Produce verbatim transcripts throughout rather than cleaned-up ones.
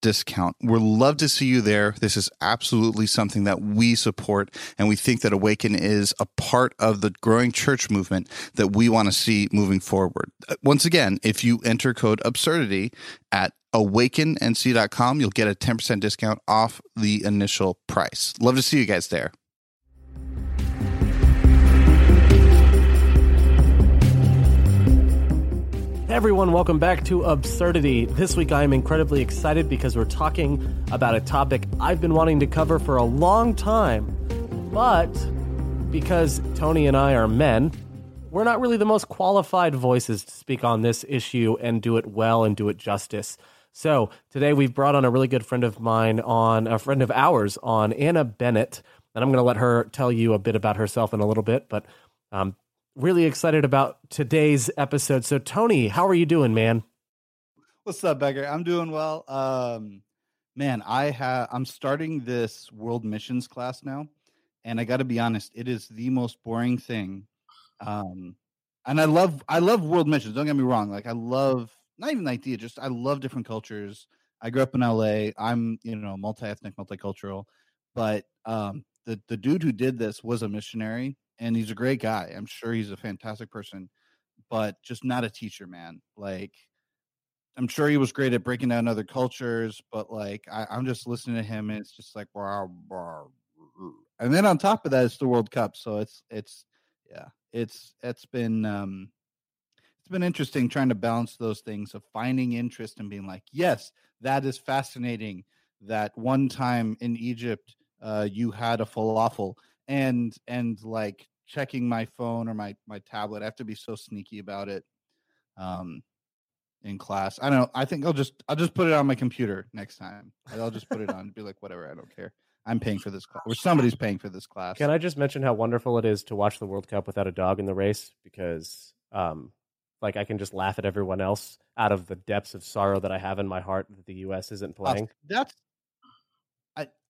discount. We'd love to see you there. This is absolutely something that we support, and we think that Awaken is a part of the growing church movement that we want to see moving forward. Once again, if you enter code Absurdity at awaken n c dot com, you'll get a ten percent discount off the initial price. Love to see you guys there. Hey everyone, welcome back to Absurdity. This week I am incredibly excited because we're talking about a topic I've been wanting to cover for a long time, but because Tony and I are men, we're not really the most qualified voices to speak on this issue and do it well and do it justice. So today we've brought on a really good friend of mine on, a friend of ours on, Anna Bennett, and I'm going to let her tell you a bit about herself in a little bit, but um really excited about today's episode. So, Tony, how are you doing, man? What's up, Becker? I'm doing well. Um, man, I ha- I'm starting this world missions class now, and I got to be honest, it is the most boring thing. Um, and I love, I love world missions. Don't get me wrong. Like, I love, not even the idea, just I love different cultures. I grew up in L A. I'm, you know, multi-ethnic, multicultural. But um, the the dude who did this was a missionary. And he's a great guy. I'm sure he's a fantastic person, but just not a teacher, man. Like, I'm sure he was great at breaking down other cultures, but like, I, I'm just listening to him, and it's just like, wow, wow. And then on top of that, it's the World Cup, so it's it's yeah, it's it's been um, it's been interesting trying to balance those things of finding interest and being like, yes, that is fascinating. That one time in Egypt, uh, you had a falafel. And and like checking my phone or my, my tablet, I have to be so sneaky about it um, in class. I don't know. I think I'll just I'll just put it on my computer next time. I'll just put it on and be like, whatever. I don't care. I'm paying for this class, or somebody's paying for this class. Can I just mention how wonderful it is to watch the World Cup without a dog in the race? Because um, like I can just laugh at everyone else out of the depths of sorrow that I have in my heart that the U S isn't playing. Uh, that's.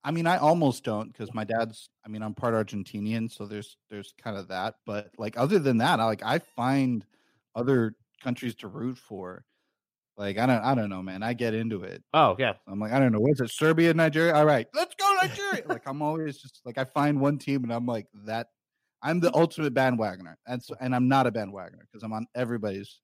I mean, I almost don't because my dad's, I mean, I'm part Argentinian, so there's there's kind of that. But like, other than that, I like I find other countries to root for. Like, I don't I don't know, man. I get into it. Oh, yeah. I'm like, I don't know. What's it? Serbia, Nigeria? All right, let's go Nigeria. Like, I'm always just like, I find one team and I'm like that. I'm the ultimate bandwagoner. And so, and I'm not a bandwagoner because I'm on everybody's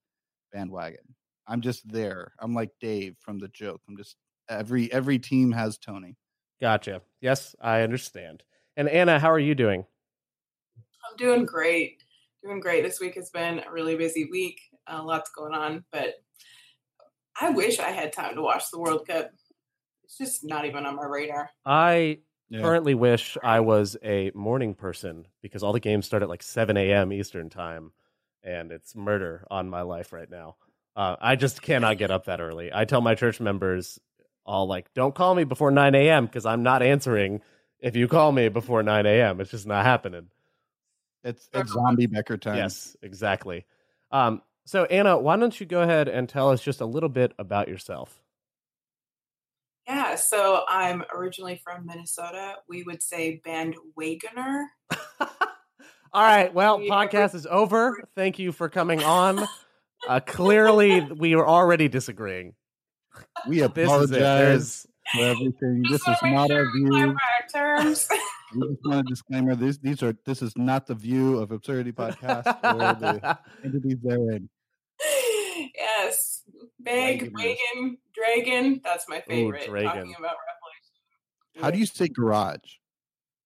bandwagon. I'm just there. I'm like Dave from the joke. I'm just every every team has Tony. Gotcha. Yes, I understand. And Anna, how are you doing? I'm doing great. Doing great. This week has been a really busy week. Uh, lots going on, but I wish I had time to watch the World Cup. It's just not even on my radar. I yeah. currently wish I was a morning person because all the games start at like seven a.m. Eastern time, and it's murder on my life right now. Uh, I just cannot get up that early. I tell my church members, all like, don't call me before nine a.m. because I'm not answering if you call me before nine a.m. It's just not happening. It's, it's zombie Becker time. Yes, exactly. Um, so, Anna, why don't you go ahead and tell us just a little bit about yourself? Yeah, so I'm originally from Minnesota. We would say bandwagoner. All right, well, podcast is over. Thank you for coming on. Uh, clearly, we were already disagreeing. We apologize for everything. This is not our view. We just want a disclaimer. These these are this is not the view of Absurdity Podcast or the entities therein. Yes. Meg, Megan, Dragon. That's my favorite. Ooh, talking about Revelation. How do you say garage?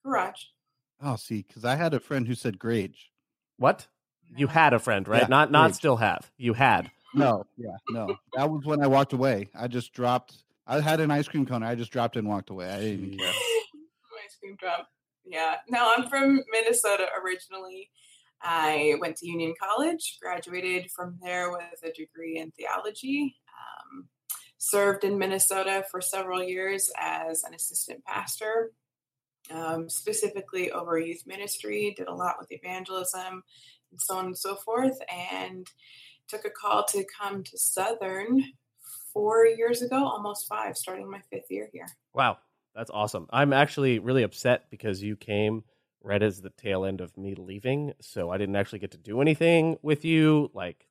Garage. Oh, see, because I had a friend who said grage. What? You had a friend, right? Yeah, not not grage. Still have. You had. No, yeah, no. That was when I walked away. I just dropped. I had an ice cream cone. I just dropped it and walked away. I didn't even care. Ice cream drop. Yeah. No, I'm from Minnesota originally. I went to Union College, graduated from there with a degree in theology, um, served in Minnesota for several years as an assistant pastor, um, specifically over youth ministry, did a lot with evangelism and so on and so forth, and took a call to come to Southern four years ago, almost five, starting my fifth year here. Wow. That's awesome. I'm actually really upset because you came right as the tail end of me leaving, so I didn't actually get to do anything with you, like,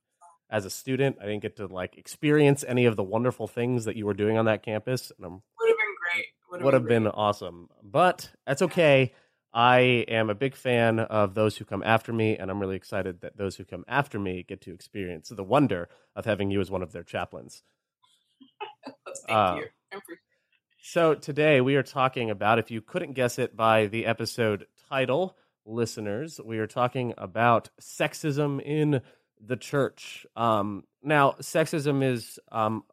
as a student. I didn't get to, like, experience any of the wonderful things that you were doing on that campus. And I'm, would have been great. Would have, would have been, been awesome. But that's okay. I am a big fan of those who come after me, and I'm really excited that those who come after me get to experience the wonder of having you as one of their chaplains. Thank uh, you. I appreciate it. So today we are talking about, if you couldn't guess it by the episode title, listeners, we are talking about sexism in the church. Um, now, sexism is um,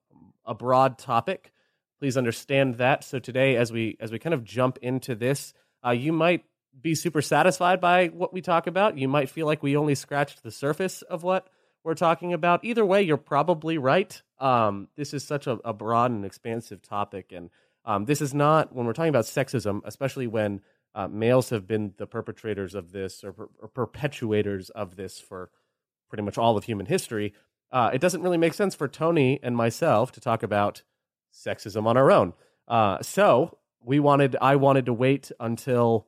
a broad topic. Please understand that. So today, as we as we kind of jump into this, uh, you might be super satisfied by what we talk about. You might feel like we only scratched the surface of what we're talking about. Either way, you're probably right. Um, this is such a, a broad and expansive topic, and Um, this is not, when we're talking about sexism, especially when uh, males have been the perpetrators of this or, per- or perpetuators of this for pretty much all of human history, uh, it doesn't really make sense for Tony and myself to talk about sexism on our own. Uh, so we wanted, I wanted to wait until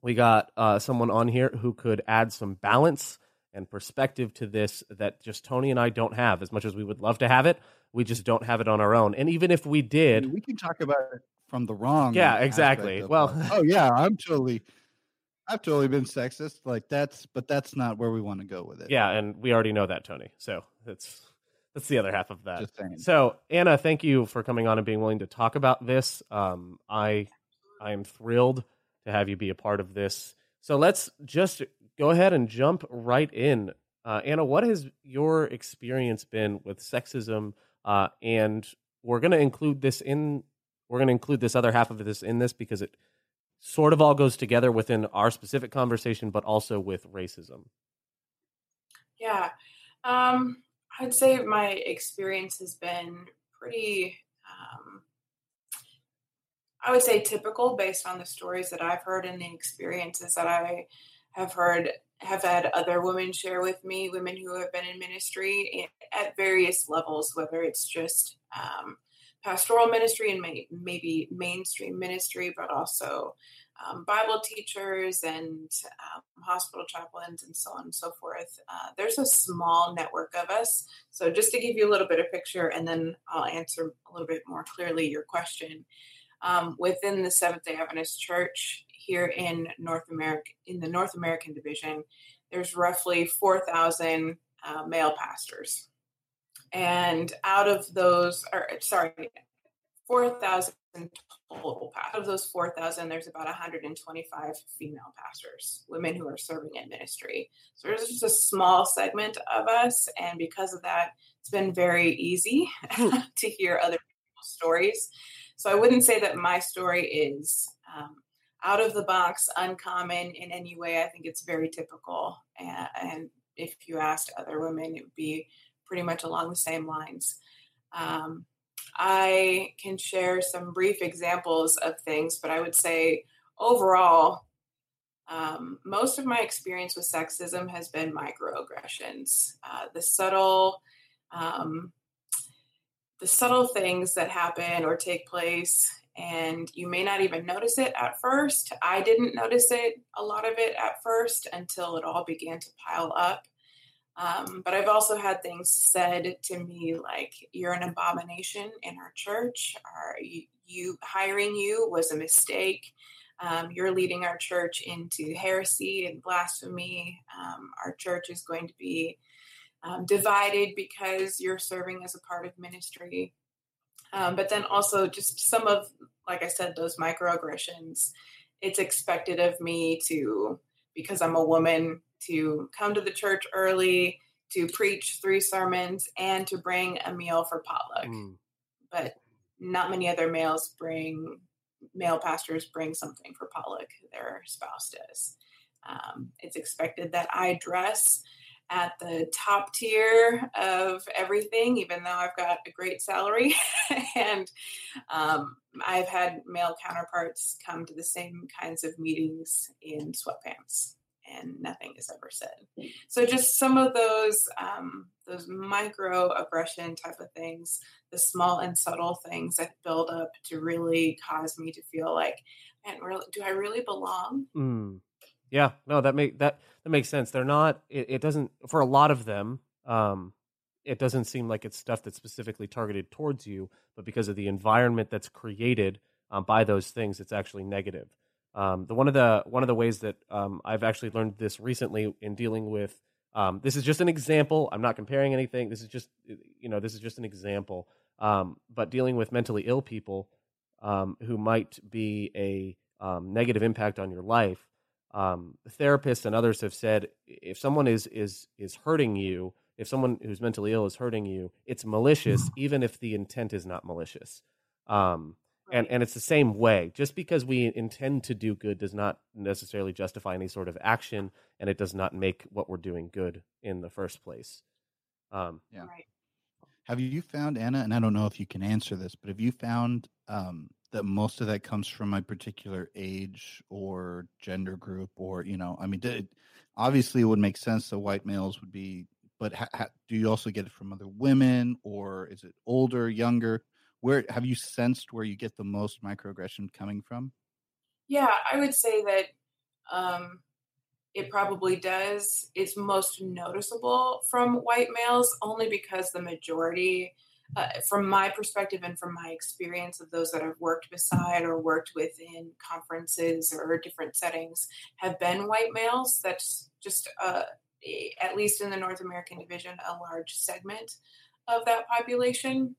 we got uh, someone on here who could add some balance and perspective to this that just Tony and I don't have. As much as we would love to have it, we just don't have it on our own. And even if we did... I mean, we can talk about it from the wrong... Yeah, exactly. Well, it. Oh, yeah, I'm totally... I've totally been sexist. Like, that's... But that's not where we want to go with it. Yeah, and we already know that, Tony. So that's, that's the other half of that. Just saying. So, Anna, thank you for coming on and being willing to talk about this. Um, I, I am thrilled to have you be a part of this. So let's just go ahead and jump right in. Uh, Anna, what has your experience been with sexism... Uh, and we're going to include this in, we're going to include this other half of this in this because it sort of all goes together within our specific conversation, but also with racism. Yeah. Um, I'd say my experience has been pretty, um, I would say typical based on the stories that I've heard and the experiences that I have heard, have had other women share with me, women who have been in ministry at various levels, whether it's just um, pastoral ministry and may, maybe mainstream ministry, but also um, Bible teachers and um, hospital chaplains and so on and so forth. Uh, there's a small network of us. So just to give you a little bit of picture, and then I'll answer a little bit more clearly your question. Um, within the Seventh-day Adventist Church here in North America, in the North American Division, there's roughly four thousand uh, male pastors. And out of those, or sorry, four thousand total pastors. Out of those four thousand, there's about one hundred twenty-five female pastors, women who are serving in ministry. So there's just a small segment of us. And because of that, it's been very easy to hear other people's stories. So I wouldn't say that my story is um, out of the box, uncommon in any way. I think it's very typical. And, and if you asked other women, it would be pretty much along the same lines. Um, I can share some brief examples of things, but I would say overall, um, most of my experience with sexism has been microaggressions, uh, the subtle... Um, the subtle things that happen or take place, and you may not even notice it at first. I didn't notice it, a lot of it at first, until it all began to pile up. Um, but I've also had things said to me like, you're an abomination in our church, or you, you hiring you was a mistake. Um, you're leading our church into heresy and blasphemy. Um, our church is going to be um, divided because you're serving as a part of ministry. Um, but then also just some of, like I said, those microaggressions. It's expected of me to, because I'm a woman, to come to the church early, to preach three sermons, and to bring a meal for potluck. Mm. But not many other males bring, male pastors bring something for potluck, their spouse does. Um, it's expected that I dress at the top tier of everything, even though I've got a great salary. And um, I've had male counterparts come to the same kinds of meetings in sweatpants, and nothing is ever said. So just some of those um, those microaggression type of things, the small and subtle things that build up to really cause me to feel like, man, do I really belong? Mm. Yeah, no, that make that that makes sense. They're not. It, it doesn't for a lot of them. Um, it doesn't seem like it's stuff that's specifically targeted towards you, but because of the environment that's created um, by those things, it's actually negative. Um, the one of the one of the ways that um, I've actually learned this recently in dealing with um, this is just an example. I'm not comparing anything. This is just you know this is just an example. Um, but dealing with mentally ill people um, who might be a um, negative impact on your life, um, therapists and others have said if someone is is is hurting you, if someone who's mentally ill is hurting you, it's malicious, even if the intent is not malicious. Um, And and it's the same way. Just because we intend to do good does not necessarily justify any sort of action, and it does not make what we're doing good in the first place. Um, yeah. Right. Have you found, Anna, and I don't know if you can answer this, but have you found um, that most of that comes from a particular age or gender group or, you know, I mean, it, obviously it would make sense that white males would be, but ha, ha, do you also get it from other women, or is it older, younger? Where have you sensed where you get the most microaggression coming from? Yeah, I would say that um, it probably does. It's most noticeable from white males only because the majority, uh, from my perspective and from my experience of those that I've worked beside or worked within conferences or different settings, have been white males. That's just, uh, at least in the North American Division, a large segment of that population.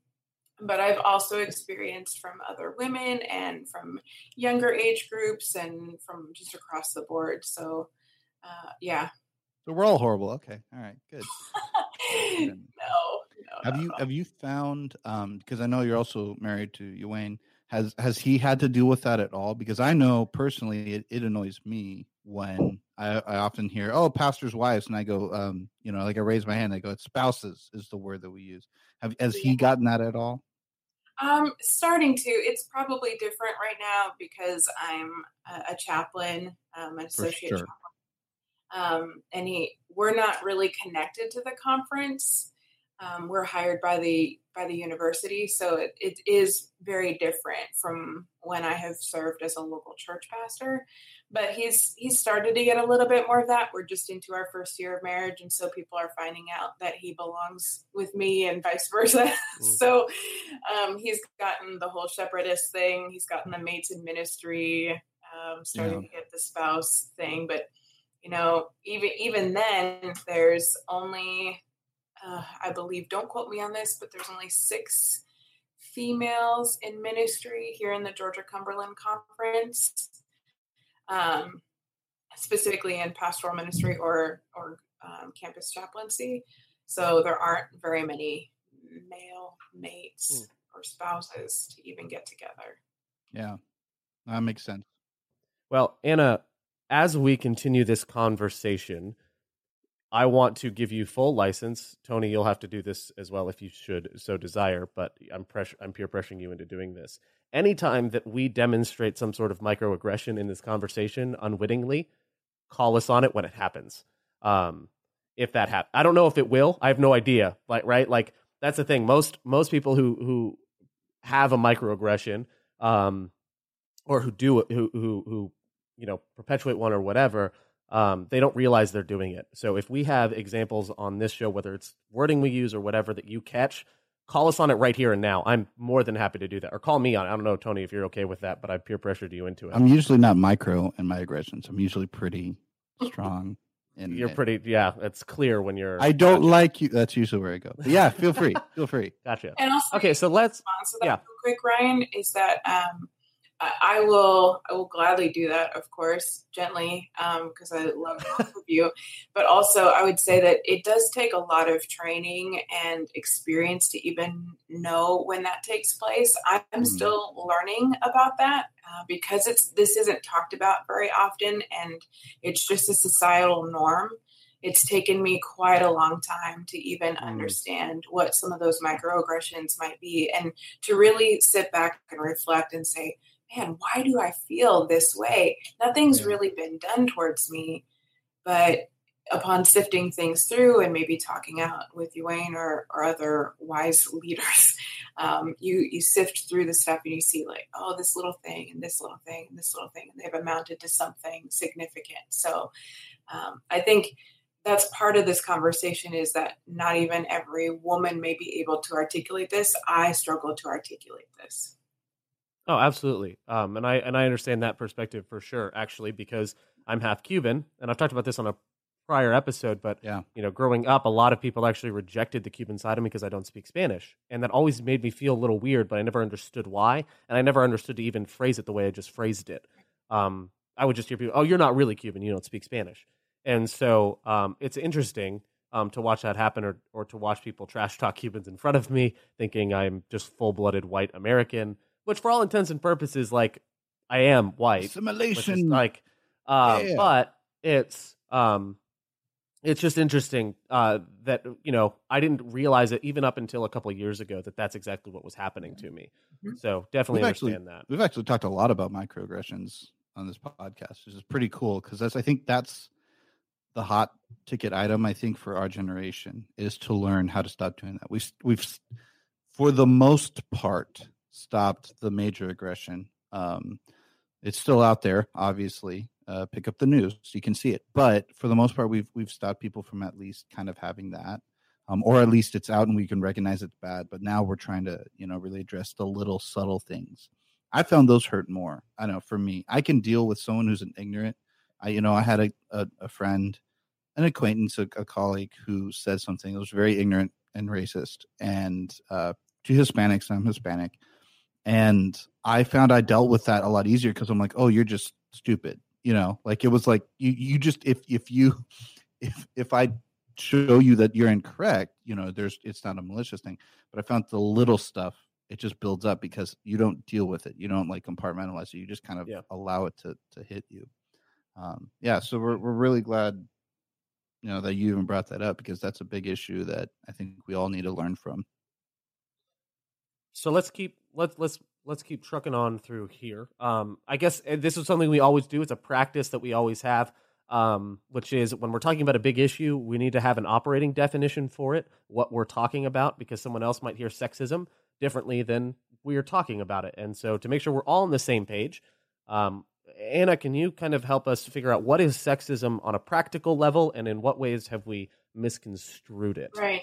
But I've also experienced from other women and from younger age groups and from just across the board. So, uh, yeah. So we're all horrible. Okay. All right. Good. no, no. Have no, you, no. have you found, um, because I know you're also married to Ewane, has, has he had to deal with that at all? Because I know personally, it, it annoys me when I, I often hear, oh, pastors' wives. And I go, um, you know, like I raise my hand, I go, it's spouses is the word that we use. Have, has he gotten that at all? Um, starting to, it's probably different right now because I'm a, a chaplain, um, an associate sure. chaplain. Um, and he, we're not really connected to the conference. Um, we're hired by the, by the university. So it, it is very different from when I have served as a local church pastor, but he's, he's started to get a little bit more of that. We're just into our first year of marriage. And so people are finding out that he belongs with me and vice versa. Mm. So um, he's gotten the whole shepherdess thing. He's gotten the mates in ministry, um, starting yeah. to get the spouse thing. But, you know, even, even then there's only, Uh, I believe, don't quote me on this, but there's only six females in ministry here in the Georgia Cumberland Conference, um, specifically in pastoral ministry or or um, campus chaplaincy. So there aren't very many male mates or spouses to even get together. Yeah, that makes sense. Well, Anna, as we continue this conversation, I want to give you full license. Tony, you'll have to do this as well if you should so desire, but I'm press- I'm peer pressuring you into doing this. Anytime that we demonstrate some sort of microaggression in this conversation unwittingly, call us on it when it happens. Um, if that happens. I don't know if it will. I have no idea. Like, right? Like, that's the thing. Most most people who who have a microaggression um, or who do who who who you know perpetuate one or whatever, Um, they don't realize they're doing it. So if we have examples on this show, whether it's wording we use or whatever that you catch, call us on it right here and now. I'm more than happy to do that. Or call me on it. I don't know, Tony, if you're okay with that, but I peer pressured you into it. I'm usually not micro in my aggressions. I'm usually pretty strong. And you're pretty, yeah, it's clear when you're... I don't gotcha. Like you. That's usually where I go. But yeah, feel free. feel free. Gotcha. And also, okay, so let's... To that yeah. real quick, Ryan, is that um, I will I will gladly do that, of course, gently, because um, I love both of you. But also, I would say that it does take a lot of training and experience to even know when that takes place. I'm mm-hmm. still learning about that. Uh, because it's this isn't talked about very often, and it's just a societal norm. It's taken me quite a long time to even mm-hmm. understand what some of those microaggressions might be, and to really sit back and reflect and say, man, why do I feel this way? Nothing's yeah. really been done towards me, but upon sifting things through and maybe talking out with Ewane or, or other wise leaders, um, you, you sift through the stuff and you see like, oh, this little thing and this little thing and this little thing, and they've amounted to something significant. So um, I think that's part of this conversation, is that not even every woman may be able to articulate this. I struggle to articulate this. Oh, absolutely. Um, and I, and I understand that perspective for sure, actually, because I'm half Cuban, and I've talked about this on a prior episode, but yeah. you know, growing up, a lot of people actually rejected the Cuban side of me because I don't speak Spanish, and that always made me feel a little weird. But I never understood why, and I never understood to even phrase it the way I just phrased it. Um, I would just hear people, "Oh, you're not really Cuban; you don't speak Spanish." And so um, it's interesting um, to watch that happen, or or to watch people trash talk Cubans in front of me, thinking I'm just full blooded white American, which, for all intents and purposes, like I am white. Assimilation, like, uh, yeah. but it's. Um, It's just interesting uh, that, you know, I didn't realize it even up until a couple of years ago that that's exactly what was happening to me. Mm-hmm. So definitely we've understand actually, that. We've actually talked a lot about microaggressions on this podcast, which is pretty cool, because that's I think that's the hot ticket item, I think, for our generation, is to learn how to stop doing that. We've, we've for the most part, stopped the major aggression. Um, it's still out there, obviously. Uh, pick up the news so you can see it. But for the most part, we've we've stopped people from at least kind of having that, um, or at least it's out and we can recognize it's bad. But now we're trying to, you know, really address the little subtle things. I found those hurt more. I know for me, I can deal with someone who's an ignorant. I, you know, I had a a, a friend, an acquaintance, a, a colleague who said something that was very ignorant and racist, and uh, to Hispanics, I'm Hispanic, and I found I dealt with that a lot easier because I'm like, oh, you're just stupid. You know, like it was like you, you just if if you if if I show you that you're incorrect, you know, there's it's not a malicious thing. But I found the little stuff, it just builds up because you don't deal with it. You don't like compartmentalize it. You just kind of yeah. allow it to to hit you. Um, yeah. So we're we're really glad, you know, that you even brought that up, because that's a big issue that I think we all need to learn from. So let's keep let's let's. Let's keep trucking on through here. Um, I guess this is something we always do. It's a practice that we always have, um, which is when we're talking about a big issue, we need to have an operating definition for it, what we're talking about, because someone else might hear sexism differently than we are talking about it. And so to make sure we're all on the same page, um, Anna, can you kind of help us figure out what is sexism on a practical level, and in what ways have we misconstrued it? Right.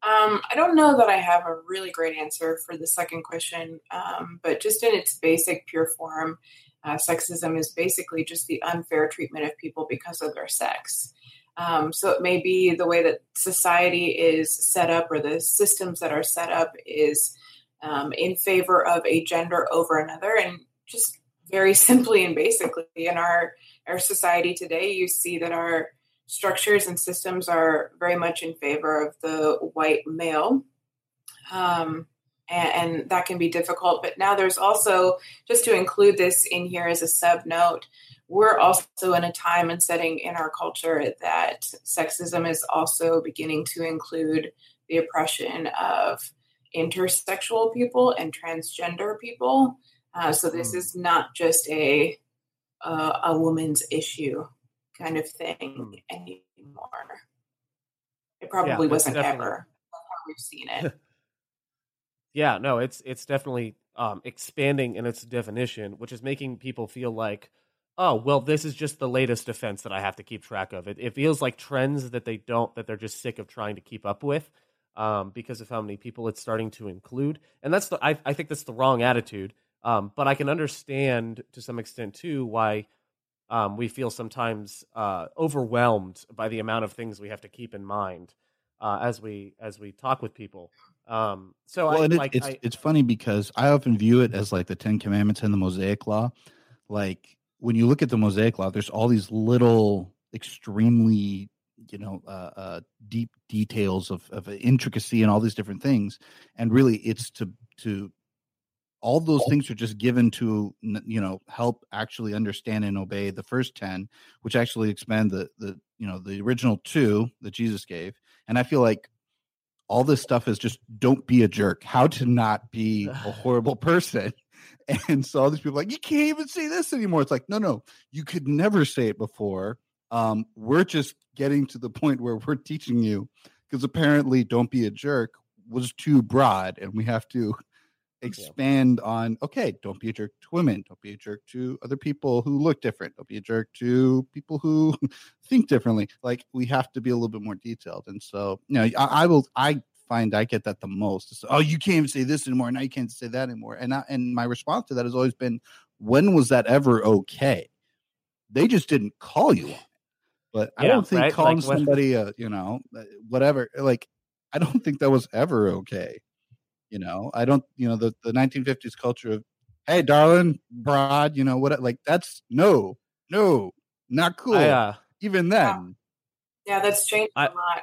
Um, I don't know that I have a really great answer for the second question, um, but just in its basic pure form, uh, sexism is basically just the unfair treatment of people because of their sex. Um, so it may be the way that society is set up, or the systems that are set up is um, in favor of a gender over another. And just very simply and basically in our, our society today, you see that our structures and systems are very much in favor of the white male. Um, and, and that can be difficult. But now there's also, just to include this in here as a sub note, we're also in a time and setting in our culture that sexism is also beginning to include the oppression of intersexual people and transgender people. Uh, so this is not just a, uh, a woman's issue kind of thing anymore. It probably yeah, wasn't definitely. Ever how we've seen it. yeah, no, it's it's definitely um, expanding in its definition, which is making people feel like, oh, well, this is just the latest offense that I have to keep track of. It, it feels like trends that they don't, that they're just sick of trying to keep up with. um, because of how many people it's starting to include. And that's the, I, I think that's the wrong attitude. Um, but I can understand to some extent too, why um, we feel sometimes uh, overwhelmed by the amount of things we have to keep in mind uh, as we, as we talk with people. Um, so well, I, it, like, it's, I, it's funny because I often view it as like the Ten Commandments and the Mosaic Law. Like when you look at the Mosaic Law, there's all these little extremely, you know, uh, uh, deep details of, of intricacy and all these different things. And really it's to, to, all those things are just given to, you know, help actually understand and obey the first ten, which actually expand the, the, you know, the original two that Jesus gave. And I feel like all this stuff is just don't be a jerk, how to not be a horrible person. And so all these people are like, you can't even say this anymore. It's like, no, no, you could never say it before. Um, we're just getting to the point where we're teaching you because apparently don't be a jerk was too broad and we have to expand yeah. on, okay, don't be a jerk to women, don't be a jerk to other people who look different, don't be a jerk to people who think differently. Like we have to be a little bit more detailed. And so, you know, I, I will, I find I get that the most. It's, oh, you can't even say this anymore. Now you can't say that anymore. And I, and my response to that has always been, when was that ever okay? They just didn't call you on. But yeah, I don't think right? calling like, somebody, uh, you know, whatever, like, I don't think that was ever okay. You know, I don't, you know, the, the nineteen fifties culture of, hey, darling, broad, you know, what, like, that's no, no, not cool. I, uh, even then. Yeah, yeah that's changed I, a lot.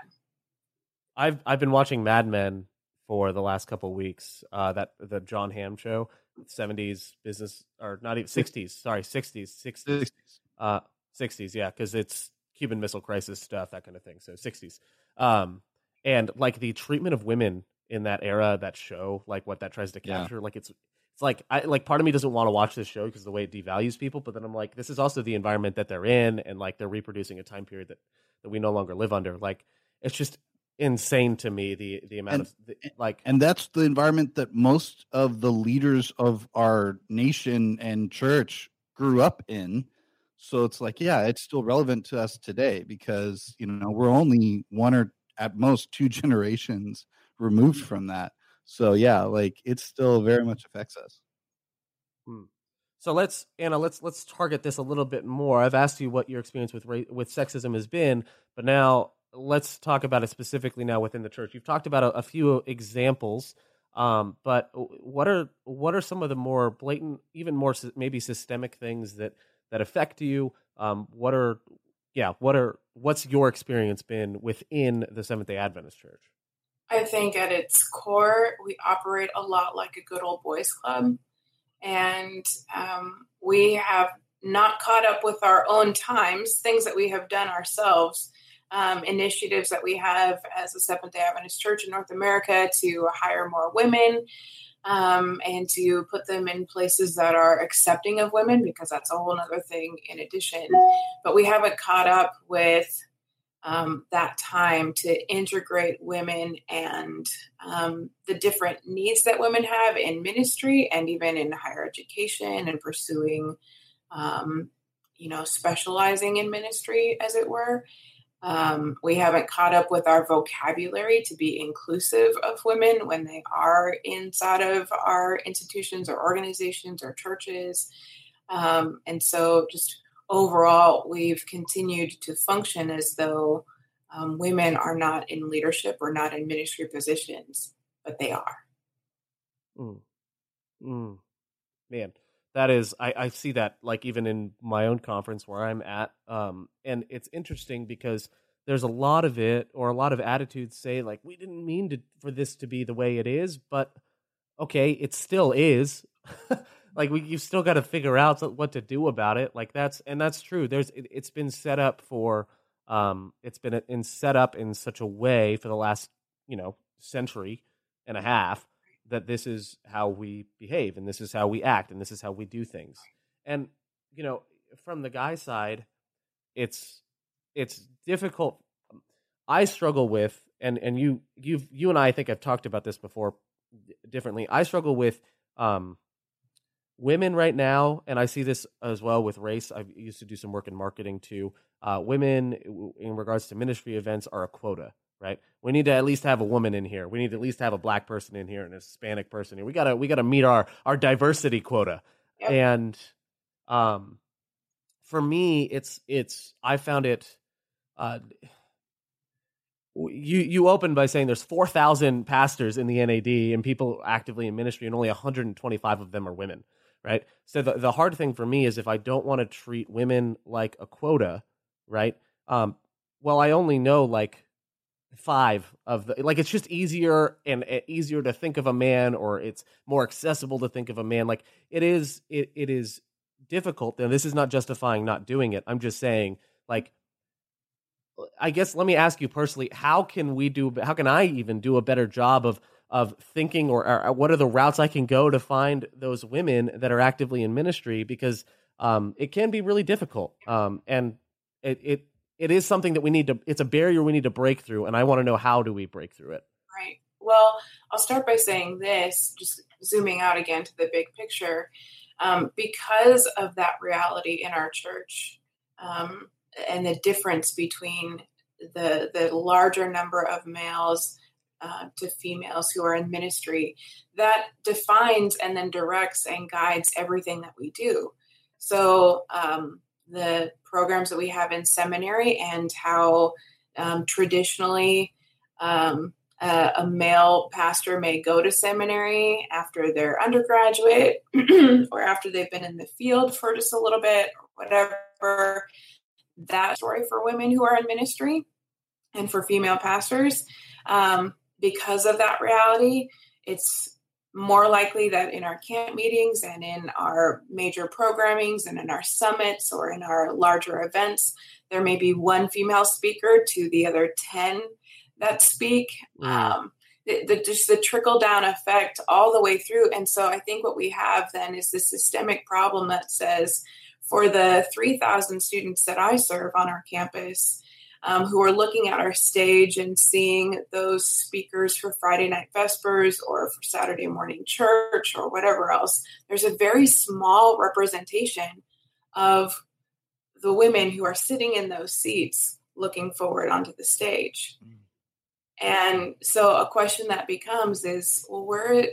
I've, I've been watching Mad Men for the last couple of weeks, uh, that the John Hamm show, seventies business, or not even sixties, sorry, sixties, sixties, uh, sixties, yeah, because it's Cuban Missile Crisis stuff, that kind of thing. So sixties. Um, and like the treatment of women in that era, that show, like what that tries to capture, yeah. like it's, it's like, I like part of me doesn't want to watch this show because the way it devalues people, but then I'm like, this is also the environment that they're in. And like, they're reproducing a time period that, that we no longer live under. Like, it's just insane to me. The, the amount and, of the, like, and that's the environment that most of the leaders of our nation and church grew up in. So it's like, yeah, it's still relevant to us today because, you know, we're only one or at most two generations removed from that. So yeah, like it still very much affects us. Hmm. So let's, Anna, let's, let's target this a little bit more. I've asked you what your experience with with sexism has been, but now let's talk about it specifically now within the church. You've talked about a, a few examples. Um, but what are, what are some of the more blatant, even more maybe systemic things that, that affect you? Um, what are, yeah, what are, what's your experience been within the Seventh-day Adventist Church? I think at its core, we operate a lot like a good old boys club. And um, we have not caught up with our own times, things that we have done ourselves, um, initiatives that we have as a Seventh-day Adventist Church in North America to hire more women, Um, and to put them in places that are accepting of women, because that's a whole other thing in addition. But we haven't caught up with um, that time to integrate women and um, the different needs that women have in ministry and even in higher education and pursuing, um, you know, specializing in ministry, as it were. Um, we haven't caught up with our vocabulary to be inclusive of women when they are inside of our institutions or organizations or churches. Um, and so just overall, we've continued to function as though um, women are not in leadership or not in ministry positions, but they are. Mm. Mm. Man, that is, I, I see that like even in my own conference where I'm at. Um, and it's interesting because there's a lot of it, or a lot of attitudes say like, we didn't mean to, for this to be the way it is, but okay, it still is. Like we, you've still got to figure out what to do about it. Like that's, and that's true. There's, it, it's been set up for, um, it's been in set up in such a way for the last, you know, century and a half that this is how we behave and this is how we act and this is how we do things. And, you know, from the guy side, It's it's difficult. I struggle with, and and you you've you and I, I think I've talked about this before d- differently. I struggle with um, women right now, and I see this as well with race. I used to do some work in marketing too. Uh, women, in regards to ministry events, are a quota. right? We need to at least have a woman in here. We need to at least have a black person in here and a Hispanic person here. We gotta we gotta meet our our diversity quota. Yep. And um, for me, it's it's I found it. Uh, you you opened by saying there's four thousand pastors in the N A D and people actively in ministry, and only one hundred twenty-five of them are women. Right. So the, the hard thing for me is if I don't want to treat women like a quota, right? Um, well, I only know like five of the, like, it's just easier and uh, easier to think of a man, or it's more accessible to think of a man. Like it is, it it is difficult. And this is not justifying not doing it. I'm just saying, like, I guess, let me ask you personally, how can we do, how can I even do a better job of of thinking or, or what are the routes I can go to find those women that are actively in ministry? Because um, it can be really difficult. Um, and it, it, it is something that we need to, it's a barrier we need to break through. And I want to know, how do we break through it? Right. Well, I'll start by saying this, just zooming out again to the big picture, um, because of that reality in our church um, and the difference between the, the larger number of males Uh, to females who are in ministry, that defines and then directs and guides everything that we do. So um, the programs that we have in seminary and how um, traditionally um, uh, a male pastor may go to seminary after their undergraduate or after they've been in the field for just a little bit or whatever, that story for women who are in ministry and for female pastors. Um, Because of that reality, it's more likely that in our camp meetings and in our major programmings and in our summits or in our larger events, there may be one female speaker to the other ten that speak. Wow. Um, the, the, just the trickle down effect all the way through. And so I think what we have then is this systemic problem that says for the three thousand students that I serve on our campus, Um, who are looking at our stage and seeing those speakers for Friday night Vespers or for Saturday morning church or whatever else, there's a very small representation of the women who are sitting in those seats looking forward onto the stage. And so a question that becomes is, well, where,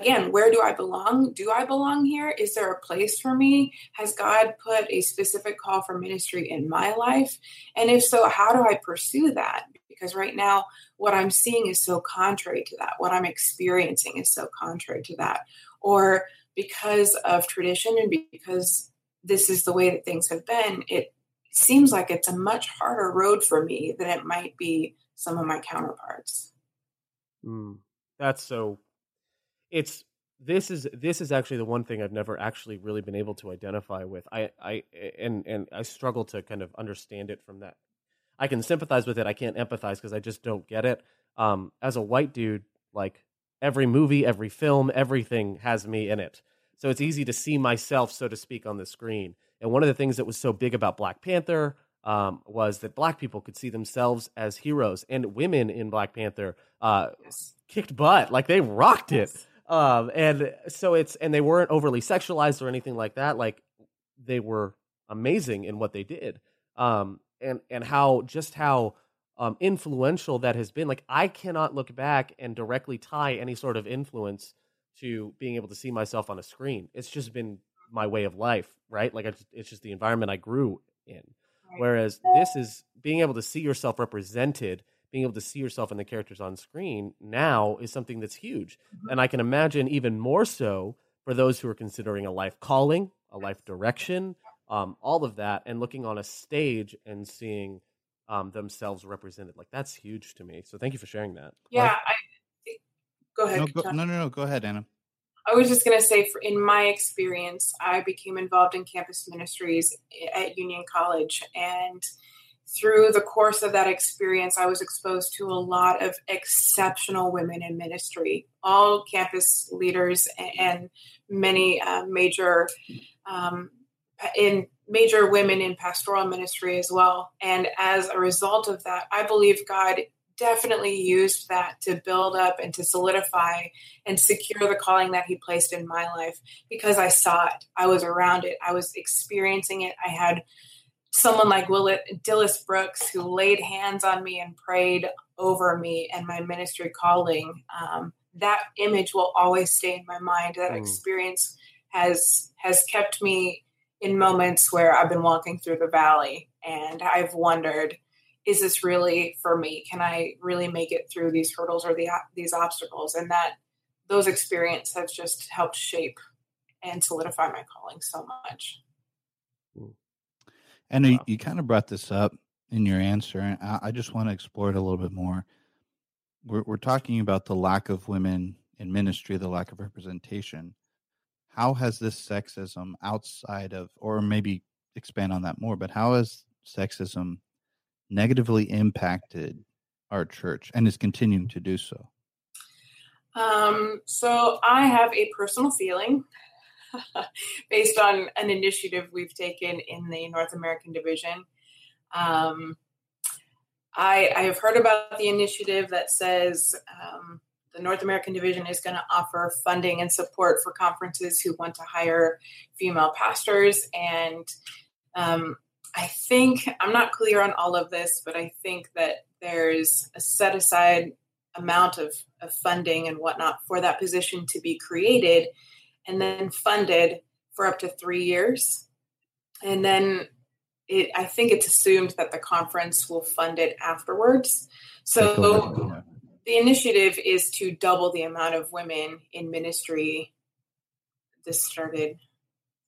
again, where do I belong? Do I belong here? Is there a place for me? Has God put a specific call for ministry in my life? And if so, how do I pursue that? Because right now, what I'm seeing is so contrary to that. What I'm experiencing is so contrary to that. Or because of tradition and because this is the way that things have been, it seems like it's a much harder road for me than it might be some of my counterparts. Mm, that's so... It's this is this is actually the one thing I've never actually really been able to identify with. I, I and and I struggle to kind of understand it from that. I can sympathize with it. I can't empathize because I just don't get it. Um, as a white dude, like every movie, every film, everything has me in it. So it's easy to see myself, so to speak, on the screen. And one of the things that was so big about Black Panther um, was that Black people could see themselves as heroes, and women in Black Panther uh, yes. kicked butt, like they rocked it. Yes. Um, and so it's, and they weren't overly sexualized or anything like that. Like they were amazing in what they did. Um, and, and how, just how, um, influential that has been. Like, I cannot look back and directly tie any sort of influence to being able to see myself on a screen. It's just been my way of life, right? Like I just, it's just the environment I grew in. Whereas this is being able to see yourself represented, being able to see yourself in the characters on screen now is something that's huge. Mm-hmm. And I can imagine even more so for those who are considering a life calling, a life direction, um, all of that, and looking on a stage and seeing um, themselves represented. Like, that's huge to me. So thank you for sharing that. Yeah. Like, I, go ahead. No, go, no, no, no. Go ahead, Anna. I was just going to say, for, in my experience, I became involved in campus ministries at Union College, and through the course of that experience, I was exposed to a lot of exceptional women in ministry, all campus leaders and many uh, major um, in major women in pastoral ministry as well. And as a result of that, I believe God definitely used that to build up and to solidify and secure the calling that he placed in my life, because I saw it. I was around it. I was experiencing it. I had someone like Willett Dillis Brooks, who laid hands on me and prayed over me and my ministry calling, um, that image will always stay in my mind. That mm. experience has has kept me in moments where I've been walking through the valley and I've wondered, is this really for me? Can I really make it through these hurdles or the, these obstacles? And that those experiences have just helped shape and solidify my calling so much. And wow. you, you kind of brought this up in your answer, and I, I just want to explore it a little bit more. We're, we're talking about the lack of women in ministry, the lack of representation. How has this sexism outside of, or maybe expand on that more, but how has sexism negatively impacted our church and is continuing to do so? Um, so I have a personal feeling based on an initiative we've taken in the North American Division. Um, I, I have heard about the initiative that says um, the North American Division is going to offer funding and support for conferences who want to hire female pastors. And um, I think, I'm not clear on all of this, but I think that there's a set aside amount of, of funding and whatnot for that position to be created and then funded for up to three years. And then it, I think it's assumed that the conference will fund it afterwards. So the initiative is to double the amount of women in ministry. This started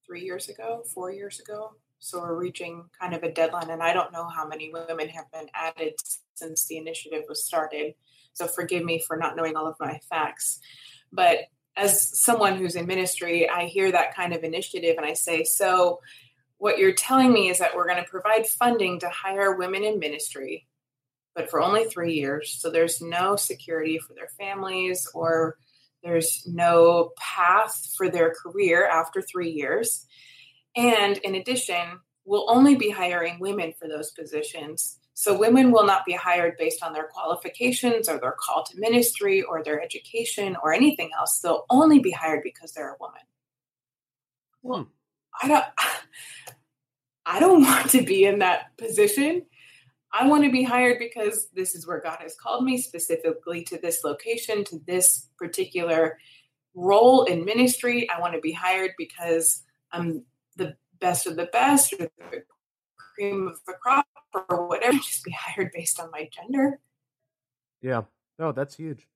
three years ago, four years ago. So we're reaching kind of a deadline. And I don't know how many women have been added since the initiative was started. So forgive me for not knowing all of my facts. But as someone who's in ministry, I hear that kind of initiative and I say, so what you're telling me is that we're going to provide funding to hire women in ministry, but for only three years. So there's no security for their families or there's no path for their career after three years. And in addition, we'll only be hiring women for those positions. So women will not be hired based on their qualifications or their call to ministry or their education or anything else. They'll only be hired because they're a woman. Well, I don't, I don't want to be in that position. I want to be hired because this is where God has called me, specifically to this location, to this particular role in ministry. I want to be hired because I'm the best of the best or the cream of the crop, or whatever, just be hired based on my gender. Yeah. No, that's huge.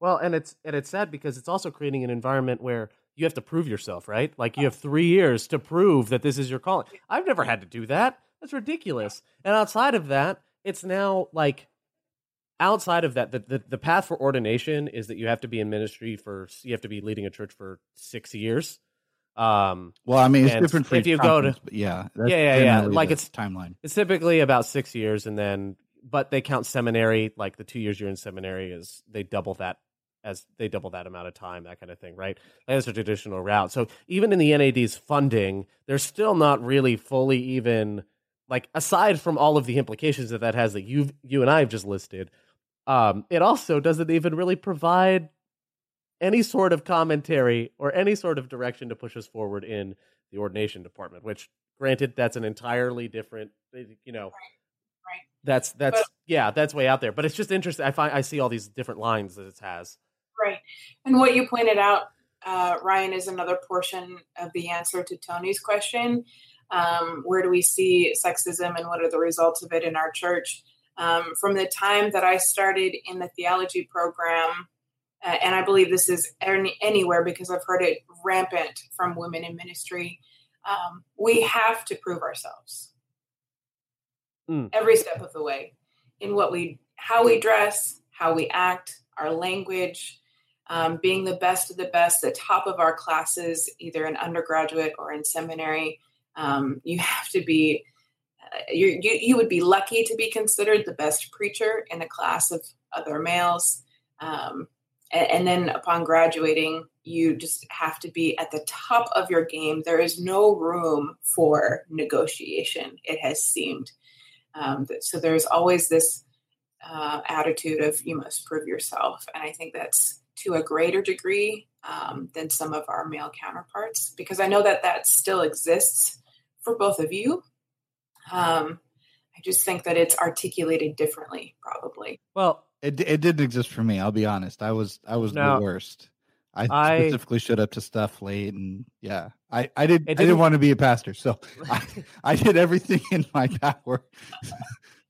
Well, and it's and it's sad because it's also creating an environment where you have to prove yourself, right? Like you have three years to prove that this is your calling. I've never had to do that. That's ridiculous. And outside of that, it's now like outside of that, the, the, the path for ordination is that you have to be in ministry for, you have to be leading a church for six years. Um, well, I mean, it's different for if you go to, yeah, that's yeah, yeah, yeah. Like it's timeline. It's typically about six years and then, but they count seminary, like the two years you're in seminary is they double that as they double that amount of time, that kind of thing. Right. That's a traditional route. So even in the N A D's funding, they're still not really fully even like, aside from all of the implications that that has that you, you and I have just listed. Um, it also doesn't even really provide any sort of commentary or any sort of direction to push us forward in the ordination department, which granted that's an entirely different, you know, right. Right. that's, that's, but, yeah, that's way out there, but it's just interesting. I find, I see all these different lines that it has. Right. And what you pointed out, uh, Ryan, is another portion of the answer to Tony's question. Um, where do we see sexism and what are the results of it in our church? Um, from the time that I started in the theology program, Uh, and I believe this is any, anywhere because I've heard it rampant from women in ministry. Um, we have to prove ourselves mm. every step of the way in what we, how we dress, how we act, our language, um, being the best of the best, the top of our classes, either in undergraduate or in seminary. Um, you have to be, uh, you, you you would be lucky to be considered the best preacher in a class of other males. Um, And then upon graduating, you just have to be at the top of your game. There is no room for negotiation, it has seemed. Um, so there's always this uh, attitude of you must prove yourself. And I think that's to a greater degree um, than some of our male counterparts, because I know that that still exists for both of you. Um, I just think that it's articulated differently, probably. Well, it it didn't exist for me. I'll be honest. I was I was no, the worst. I, I specifically showed up to stuff late, and yeah, I, I did. Didn't, I didn't want to be a pastor, so I, I did everything in my power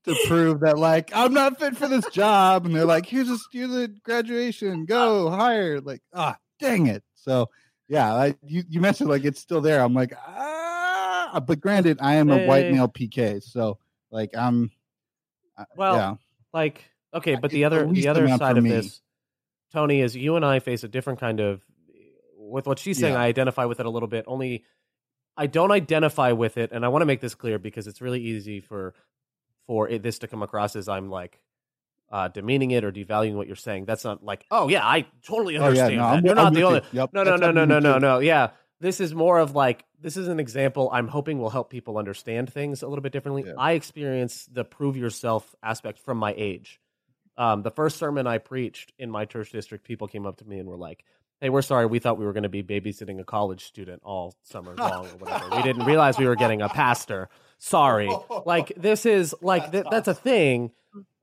to prove that, like, I'm not fit for this job. And they're like, here's a here's a graduation, go hire. Like, ah, oh, dang it. So yeah, I, you you mentioned like it's still there. I'm like, ah, but granted, I am hey. a white male P K, so like I'm. Well, yeah. like okay, but the other the other side of me. this. Tony, is you and I face a different kind of, with what she's saying, yeah. I identify with it a little bit, only I don't identify with it, and I want to make this clear because it's really easy for for it, this to come across as I'm like uh, demeaning it or devaluing what you're saying. That's not like, oh yeah, I totally understand oh, yeah, no, that. I'm, you're I'm not the only, yep, no, no, no, no, no, no, no, yeah. This is more of like, this is an example I'm hoping will help people understand things a little bit differently. Yeah. I experience the prove yourself aspect from my age. Um, the first sermon I preached in my church district, people came up to me and were like, hey, we're sorry. We thought we were going to be babysitting a college student all summer long or whatever. We didn't realize we were getting a pastor. Sorry. Like, this is like, th- that's a thing.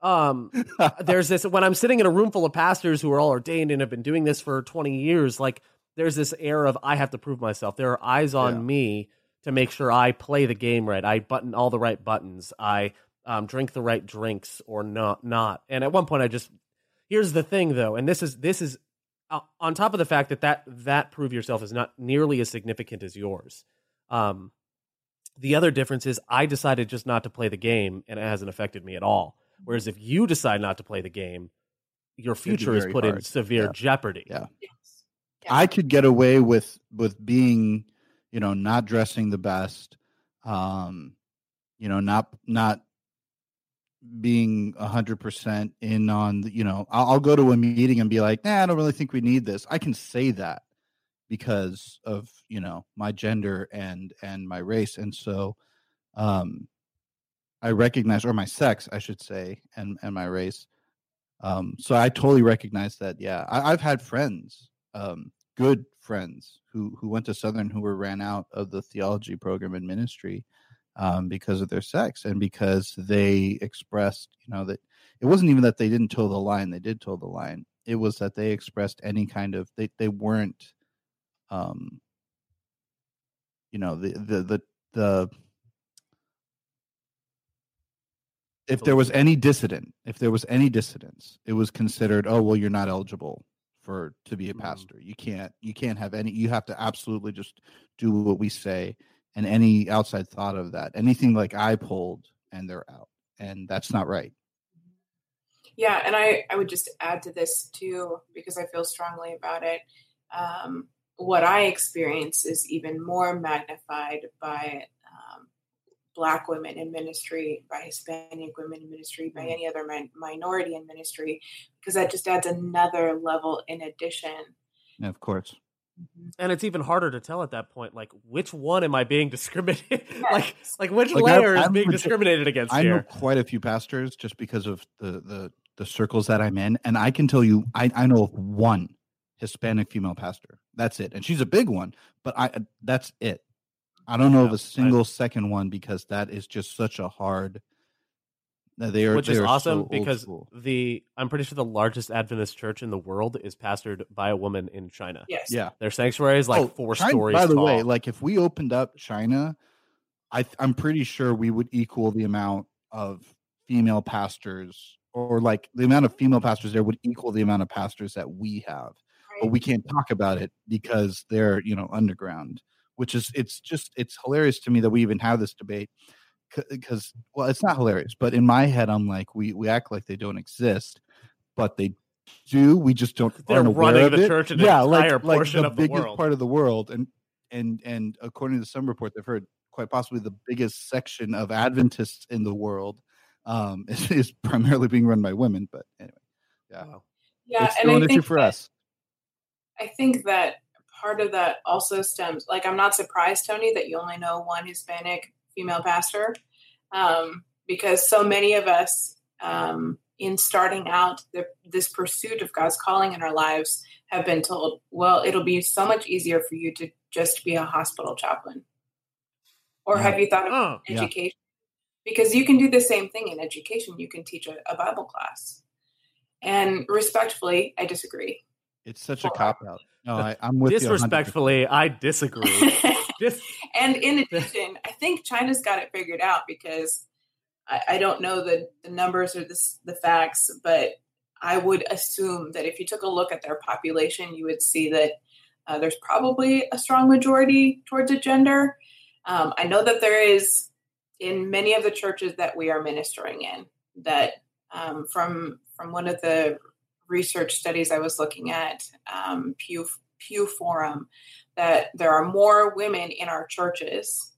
Um, there's this, when I'm sitting in a room full of pastors who are all ordained and have been doing this for twenty years, like there's this air of, I have to prove myself. There are eyes on yeah. me to make sure I play the game right. I button all the right buttons. I, Um, drink the right drinks or not, not. And at one point I just, here's the thing though. And this is, this is uh, on top of the fact that, that, that prove yourself is not nearly as significant as yours. Um, the other difference is I decided just not to play the game and it hasn't affected me at all. Whereas if you decide not to play the game, your future is put hard. in severe yeah. jeopardy. Yeah. Yes. yeah. I could get away with, with being, you know, not dressing the best, um, you know, not, not, being a hundred percent in on the, you know, I'll, I'll go to a meeting and be like, nah, I don't really think we need this. I can say that because of, you know, my gender and, and my race. And so, um, I recognize, or my sex, I should say, and, and my race. Um, so I totally recognize that. Yeah. I, I've had friends, um, good friends who, who went to Southern, who were ran out of the theology program and ministry Um, because of their sex and because they expressed, you know, that it wasn't even that they didn't toe the line. They did toe the line. It was that they expressed any kind of, they, they weren't, um, you know, the, the, the, the, if there was any dissident, if there was any dissidence, it was considered, oh, well, you're not eligible for, to be a pastor. You can't, you can't have any, you have to absolutely just do what we say. And any outside thought of that, anything like I pulled and they're out, and that's not right. Yeah. And I, I would just add to this too, because I feel strongly about it. Um, what I experience is even more magnified by um, Black women in ministry, by Hispanic women in ministry, by any other min- minority in ministry, because that just adds another level in addition. Yeah, of course. And it's even harder to tell at that point, like, which one am I being discriminated? Yes. like, like which like layer I, is being discriminated against I here? I know quite a few pastors just because of the, the, the circles that I'm in. And I can tell you, I, I know of one Hispanic female pastor. That's it. And she's a big one, but I, that's it. I don't yeah, know of a single right. second one, because that is just such a hard, they are, which they is are awesome so because school. the I'm pretty sure the largest Adventist church in the world is pastored by a woman in China. Yes, yeah, their sanctuary is like oh, four China, stories. By the tall. way, like if we opened up China, I, I'm pretty sure we would equal the amount of female pastors, or like the amount of female pastors there would equal the amount of pastors that we have, right. But we can't talk about it because they're you know underground. Which is it's just it's hilarious to me that we even have this debate. Because, well, it's not hilarious, but in my head, I'm like, we, we act like they don't exist, but they do. We just don't. They're running the church in the entire portion of the world, the biggest part of the world, and and and according to some report, they've heard quite possibly the biggest section of Adventists in the world um, is, is primarily being run by women. But anyway, yeah, yeah, it's still an issue for us. I think that part of that also stems. Like, I'm not surprised, Tony, that you only know one Hispanic female pastor, um, because so many of us um, in starting out the, this pursuit of God's calling in our lives have been told, well, it'll be so much easier for you to just be a hospital chaplain. Or yeah. have you thought of oh, education? Because you can do the same thing in education. You can teach a, a Bible class. And respectfully, I disagree. It's such a cop-out. No, I, I'm with Disrespectfully, you. Disrespectfully, I disagree. Dis- and in addition, I think China's got it figured out because I, I don't know the, the numbers or the, the facts, but I would assume that if you took a look at their population, you would see that uh, there's probably a strong majority towards a gender. Um, I know that there is in many of the churches that we are ministering in that um, from from one of the research studies I was looking at, um, Pew, Pew Forum, that there are more women in our churches,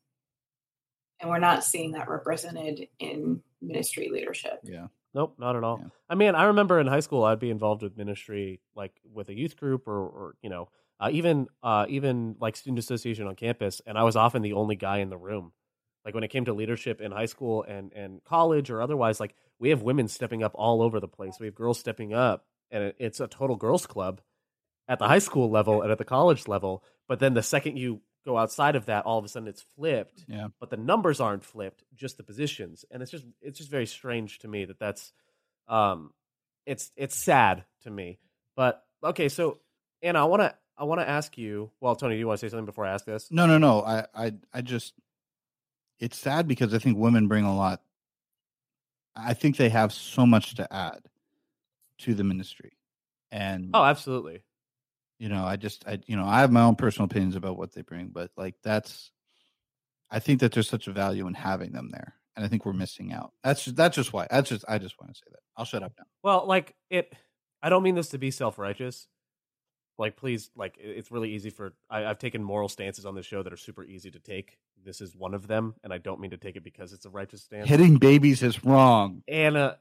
and we're not seeing that represented in ministry leadership. Yeah. Nope, not at all. Yeah. I mean, I remember in high school, I'd be involved with ministry, like with a youth group or, or you know, uh, even uh, even like student association on campus, and I was often the only guy in the room. Like when it came to leadership in high school and, and college or otherwise, like we have women stepping up all over the place. We have girls stepping up, and it's a total girls club at the high school level and at the college level. But then the second you go outside of that, all of a sudden it's flipped. Yeah. But the numbers aren't flipped, just the positions. And it's just it's just very strange to me that that's um it's it's sad to me. But okay, so Anna, I want to I want to ask you. Well, Tony, do you want to say something before I ask this? No, no, no. I I, I just. It's sad because I think women bring a lot. I think they have so much to add to the ministry. And oh, absolutely. You know, I just, I, you know, I have my own personal opinions about what they bring, but like that's, I think that there's such a value in having them there. And I think we're missing out. That's, that's just why. That's just, I just want to say that. I'll shut up now. Well, like it, I don't mean this to be self-righteous. Like, please, like, it's really easy for, I, I've taken moral stances on this show that are super easy to take. This is one of them, and I don't mean to take it because it's a righteous stance. Hitting babies is wrong. Anna,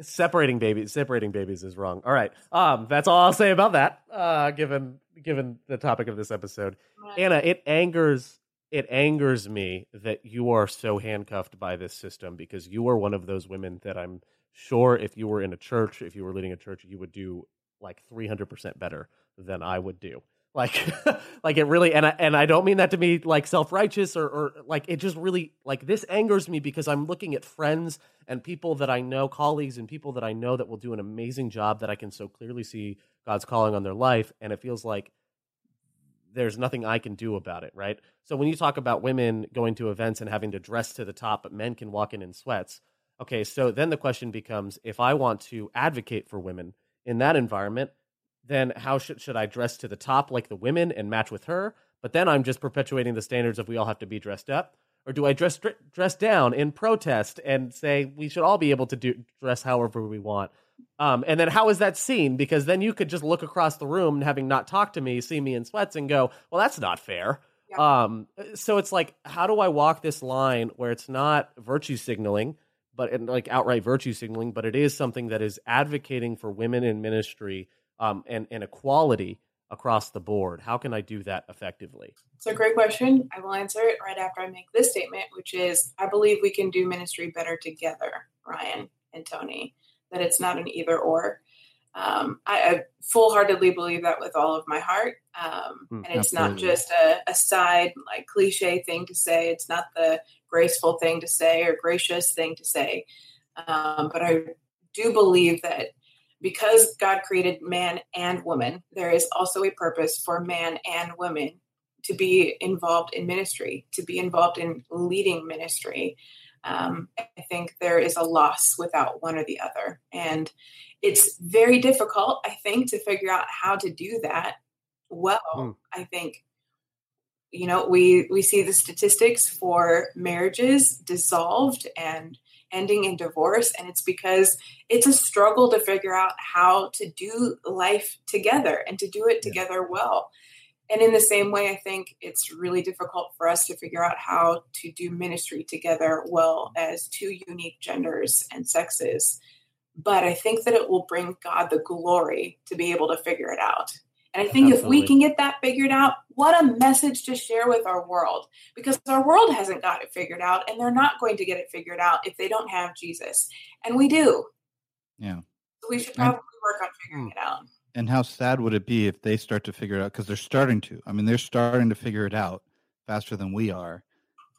separating babies, separating babies is wrong. All right, um, that's all I'll say about that, uh, given given the topic of this episode. Anna, it angers it angers me that you are so handcuffed by this system because you are one of those women that I'm sure if you were in a church, if you were leading a church, you would do like three hundred percent better than I would do. Like, like it really, and I, and I don't mean that to be like self-righteous or, or like, it just really like this angers me because I'm looking at friends and people that I know, colleagues and people that I know that will do an amazing job that I can so clearly see God's calling on their life. And it feels like there's nothing I can do about it. Right. So when you talk about women going to events and having to dress to the top, but men can walk in in sweats. Okay. So then the question becomes, if I want to advocate for women in that environment, then how should should I dress to the top like the women and match with her? But then I'm just perpetuating the standards of we all have to be dressed up. Or do I dress dress down in protest and say we should all be able to do dress however we want? Um, and then how is that seen? Because then you could just look across the room, having not talked to me, see me in sweats and go, well, that's not fair. Yeah. Um, so it's like, how do I walk this line where it's not virtue signaling, but and like outright virtue signaling, but it is something that is advocating for women in ministry um, and, and equality across the board. How can I do that effectively? It's a great question. I will answer it right after I make this statement, which is, I believe we can do ministry better together, Ryan and Tony, that it's not an either or. Um, I, I full-heartedly believe that with all of my heart. Um, mm, and it's absolutely. Not just a, a side, like cliche thing to say. It's not the graceful thing to say or gracious thing to say. Um, but I do believe that because God created man and woman, there is also a purpose for man and women to be involved in ministry, to be involved in leading ministry. Um, I think there is a loss without one or the other. And it's very difficult, I think, to figure out how to do that well. Mm. I think, you know, we, we see the statistics for marriages dissolved and ending in divorce. And it's because it's a struggle to figure out how to do life together and to do it together well. And in the same way, I think it's really difficult for us to figure out how to do ministry together well as two unique genders and sexes. But I think that it will bring God the glory to be able to figure it out. And I think Absolutely. If we can get that figured out, what a message to share with our world, because our world hasn't got it figured out, and they're not going to get it figured out if they don't have Jesus. And we do. Yeah. So we should probably work on figuring it out. And how sad would it be if they start to figure it out? Because they're starting to. I mean, they're starting to figure it out faster than we are.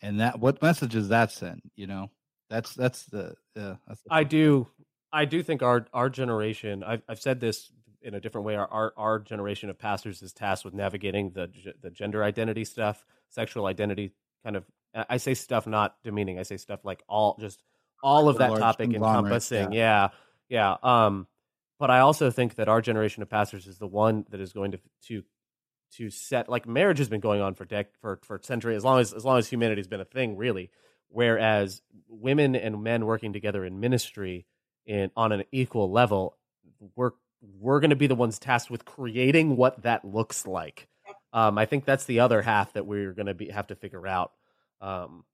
And that, what message does that send? You know, that's that's the. Uh, that's the I do, I do think our our generation. I've I've said this in a different way. Our our, our generation of pastors is tasked with navigating the the gender identity stuff, sexual identity, kind of. I say stuff not demeaning. I say stuff like all just all of that topic encompassing. Yeah, yeah. yeah. Um, but I also think that our generation of pastors is the one that is going to to. to set, like, marriage has been going on for dec- for for centuries, as long as as long as humanity's been a thing, really. Whereas women and men working together in ministry in on an equal level, we're we're going to be the ones tasked with creating what that looks like. Um, I think that's the other half that we're going to be have to figure out. Um,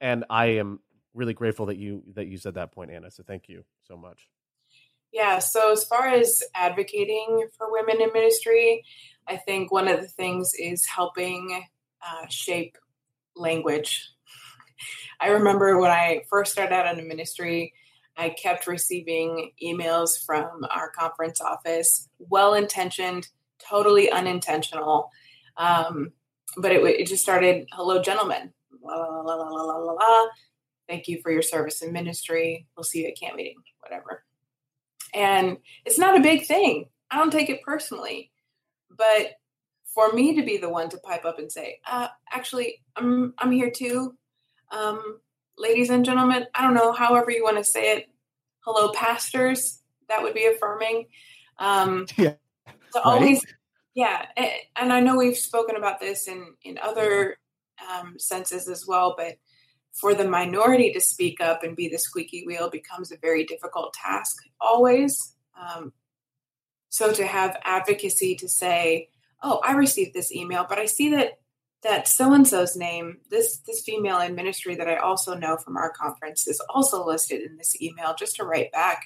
and I am really grateful that you that you said that point, Anna. So thank you so much. Yeah. So as far as advocating for women in ministry, I think one of the things is helping uh, shape language. I remember when I first started out in ministry, I kept receiving emails from our conference office, well-intentioned, totally unintentional. Um, but it, it just started, hello, gentlemen, la, la, la, la, la, la, la, thank you for your service in ministry. We'll see you at camp meeting, whatever. And it's not a big thing. I don't take it personally. But for me to be the one to pipe up and say, uh, actually, I'm I'm here too. Um, ladies and gentlemen, I don't know, however you want to say it. Hello, pastors. That would be affirming. Um, yeah. So right. always, yeah. And, and I know we've spoken about this in, in other um, senses as well, but for the minority to speak up and be the squeaky wheel becomes a very difficult task always. Um, So to have advocacy to say, oh, I received this email, but I see that that so-and-so's name, this this female in ministry that I also know from our conference is also listed in this email, just to write back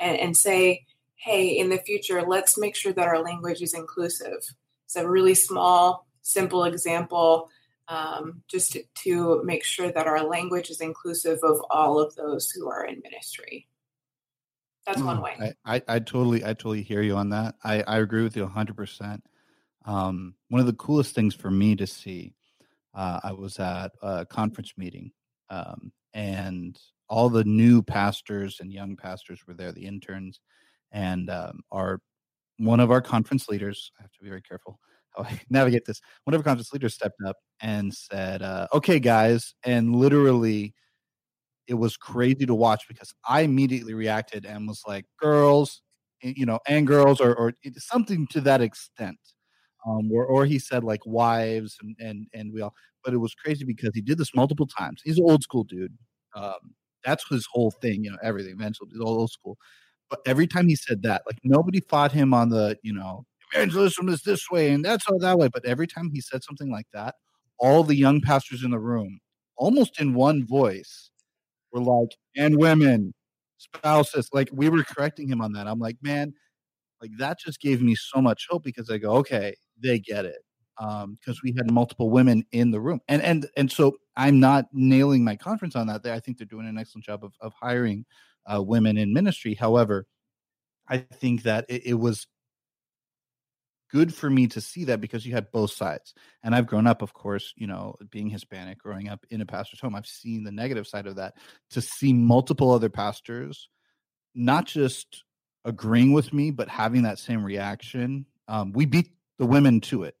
and, and say, hey, in the future, let's make sure that our language is inclusive. It's a really small, simple example, um, just to, to make sure that our language is inclusive of all of those who are in ministry. That's one way. I, I, I totally I totally hear you on that. I, I agree with you one hundred percent. Um, one of the coolest things for me to see, uh, I was at a conference meeting, um, and all the new pastors and young pastors were there, the interns, and um, our one of our conference leaders, I have to be very careful how I navigate this, one of our conference leaders stepped up and said, uh, okay, guys, and literally it was crazy to watch because I immediately reacted and was like, girls, you know, and girls or, or something to that extent. Um, or, or he said like wives and, and, and we all, but it was crazy because he did this multiple times. He's an old school dude. Um, that's his whole thing, you know, everything eventually is all old school. But every time he said that, like nobody fought him on the, you know, evangelism is this way and that's all that way. But every time he said something like that, all the young pastors in the room, almost in one voice, we're like, and women, spouses, like we were correcting him on that. I'm like, man, like that just gave me so much hope because I go, okay, they get it. Um, because we had multiple women in the room. And and and so I'm not nailing my conference on that. I think they're doing an excellent job of, of hiring uh, women in ministry. However, I think that it, it was good for me to see that because you had both sides. And I've grown up, of course, you know, being Hispanic, growing up in a pastor's home, I've seen the negative side of that. To see multiple other pastors not just agreeing with me, but having that same reaction. Um, we beat the women to it.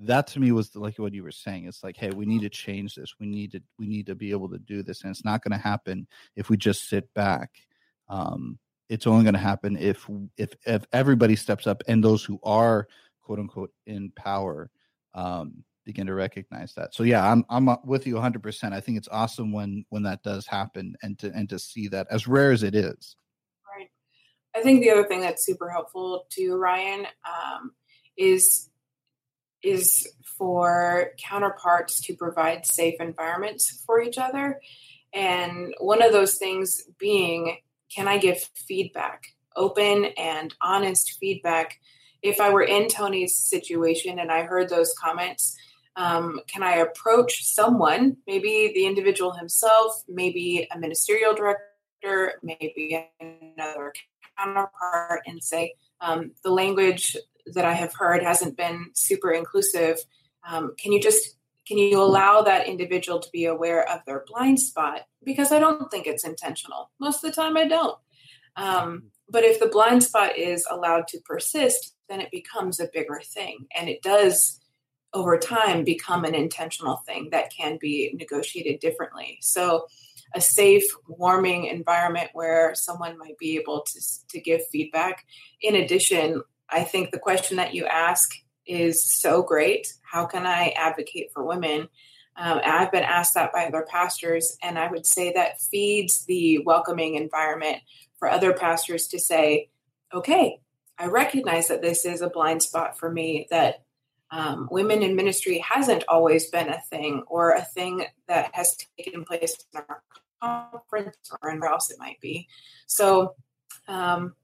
That to me was the, like what you were saying. It's like, hey, we need to change this. We need to, we need to be able to do this. And it's not going to happen if we just sit back. Um, It's only going to happen if, if if everybody steps up and those who are quote unquote in power um, begin to recognize that. So yeah, I'm I'm with you one hundred percent. I think it's awesome when when that does happen and to and to see that, as rare as it is. Right. I think the other thing that's super helpful too, Ryan, um, is is for counterparts to provide safe environments for each other, and one of those things being, can I give feedback, open and honest feedback? If I were in Tony's situation and I heard those comments, um, can I approach someone, maybe the individual himself, maybe a ministerial director, maybe another counterpart, and say, um, the language that I have heard hasn't been super inclusive. Um, can you just Can you allow that individual to be aware of their blind spot? Because I don't think it's intentional. Most of the time I don't. Um, but if the blind spot is allowed to persist, then it becomes a bigger thing. And it does, over time, become an intentional thing that can be negotiated differently. So a safe, warming environment where someone might be able to, to give feedback. In addition, I think the question that you ask is so great. How can I advocate for women? Um, and I've been asked that by other pastors, and I would say that feeds the welcoming environment for other pastors to say, okay, I recognize that this is a blind spot for me, that um, women in ministry hasn't always been a thing, or a thing that has taken place in our conference or anywhere else it might be. So um,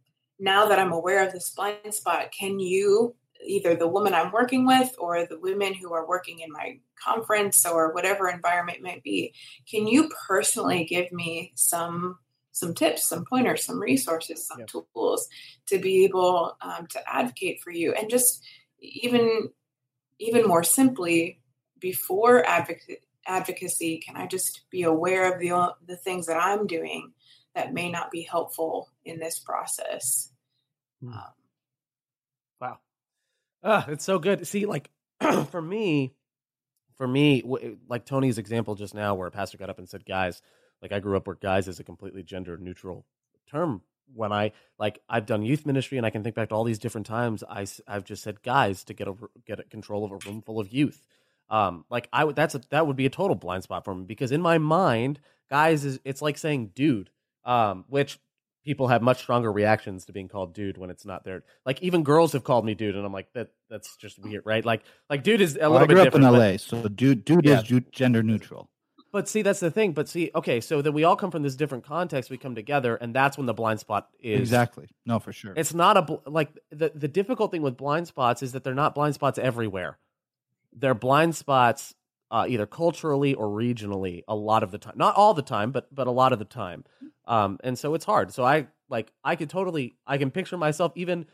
now that I'm aware of this blind spot, can you, either the woman I'm working with or the women who are working in my conference or whatever environment might be, can you personally give me some some tips, some pointers, some resources, some yeah. tools to be able um, to advocate for you? And just even even more simply, before advoc- advocacy, can I just be aware of the the things that I'm doing that may not be helpful in this process? Mm. Um, wow. Ah, it's so good. See, like for me, for me, w- like Tony's example just now, where a pastor got up and said, "Guys," like I grew up where "guys" is a completely gender neutral term. When I like, I've done youth ministry, and I can think back to all these different times I I've just said "guys" to get over get control of a room full of youth. Um, like I would that's a, that would be a total blind spot for me, because in my mind, "guys" is it's like saying "dude," um, which. People have much stronger reactions to being called dude when it's not there. Like even girls have called me dude, and I'm like, that that's just weird, right? Like like dude is a well, little bit different. I grew up in L A, so dude dude yeah. is gender neutral. But see, that's the thing. But see, okay, so then we all come from this different context. We come together, and that's when the blind spot is. Exactly. No, for sure. It's not a like the the difficult thing with blind spots is that they're not blind spots everywhere. They're blind spots uh, either culturally or regionally a lot of the time. Not all the time, but but a lot of the time. Um, and so it's hard. So I like, I could totally, I can picture myself even,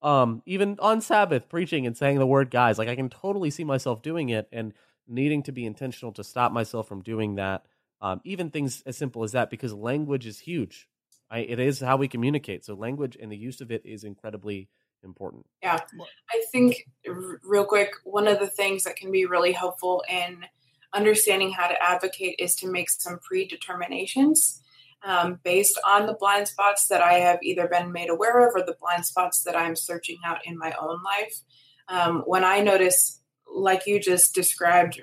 um, even on Sabbath preaching and saying the word "guys," like I can totally see myself doing it and needing to be intentional to stop myself from doing that. Um, even things as simple as that, because language is huge. I, it is how we communicate. So language and the use of it is incredibly important. Yeah. I think r- real quick, one of the things that can be really helpful in understanding how to advocate is to make some predeterminations. Um, based on the blind spots that I have either been made aware of or the blind spots that I'm searching out in my own life. Um, when I notice, like you just described,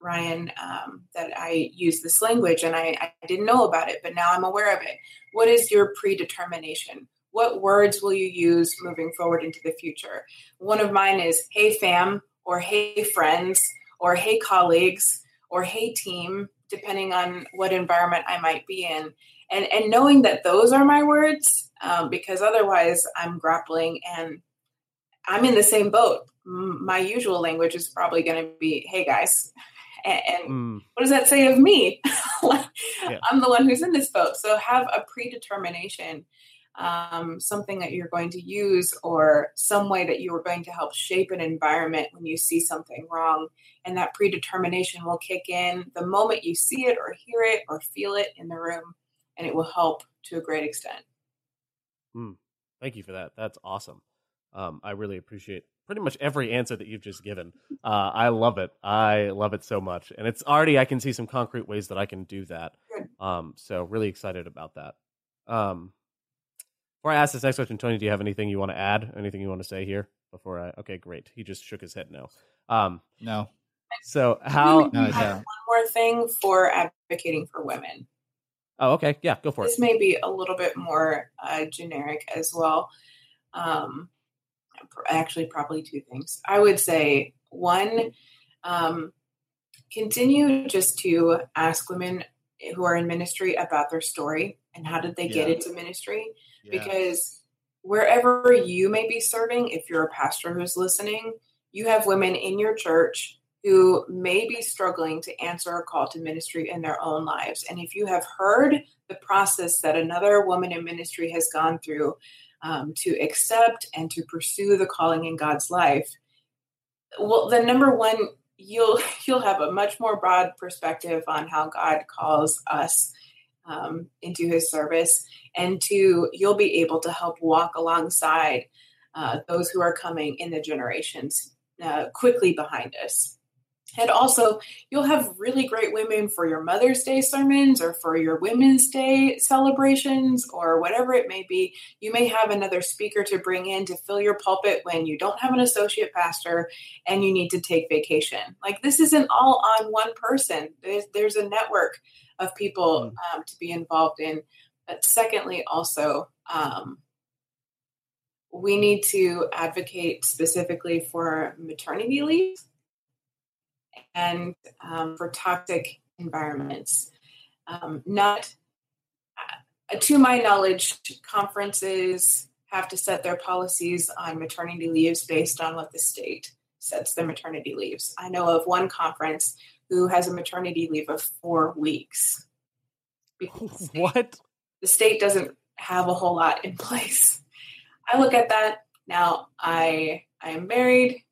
Ryan, um, that I use this language and I, I didn't know about it, but now I'm aware of it. What is your predetermination? What words will you use moving forward into the future? One of mine is "hey fam," or "hey friends," or "hey colleagues," or "hey team," depending on what environment I might be in. And and knowing that those are my words, um, because otherwise I'm grappling and I'm in the same boat. My usual language is probably going to be "hey guys," and, and mm. what does that say of me? yeah. I'm the one who's in this boat. So have a predetermination, um, something that you're going to use or some way that you are going to help shape an environment when you see something wrong. And that predetermination will kick in the moment you see it or hear it or feel it in the room. And it will help to a great extent. Mm, thank you for that. That's awesome. Um, I really appreciate pretty much every answer that you've just given. Uh, I love it. I love it so much. And it's already, I can see some concrete ways that I can do that. Um, so really excited about that. Um, before I ask this next question, Tony, do you have anything you want to add? Anything you want to say here before I, okay, great. He just shook his head. No. Um, no. So how, no, yeah. One more thing for advocating for women. Oh, okay. Yeah, go for it. This may be a little bit more uh, generic as well. Um, actually, probably two things. I would say one, um, continue just to ask women who are in ministry about their story and how did they yeah. get into ministry? Yeah. Because wherever you may be serving, if you're a pastor who's listening, you have women in your church who may be struggling to answer a call to ministry in their own lives. And if you have heard the process that another woman in ministry has gone through um, to accept and to pursue the calling in God's life, well, the number one you'll you'll have a much more broad perspective on how God calls us um, into His service, and to you'll be able to help walk alongside uh, those who are coming in the generations uh, quickly behind us. And also, you'll have really great women for your Mother's Day sermons or for your Women's Day celebrations or whatever it may be. You may have another speaker to bring in to fill your pulpit when you don't have an associate pastor and you need to take vacation. Like, this isn't all on one person. There's, there's a network of people um, to be involved in. But secondly, also, um, we need to advocate specifically for maternity leave and um, for toxic environments. Um, not, uh, to my knowledge, conferences have to set their policies on maternity leaves based on what the state sets the maternity leaves. I know of one conference who has a maternity leave of four weeks. Because the state, what? The state doesn't have a whole lot in place. I look at that. Now, I I am married.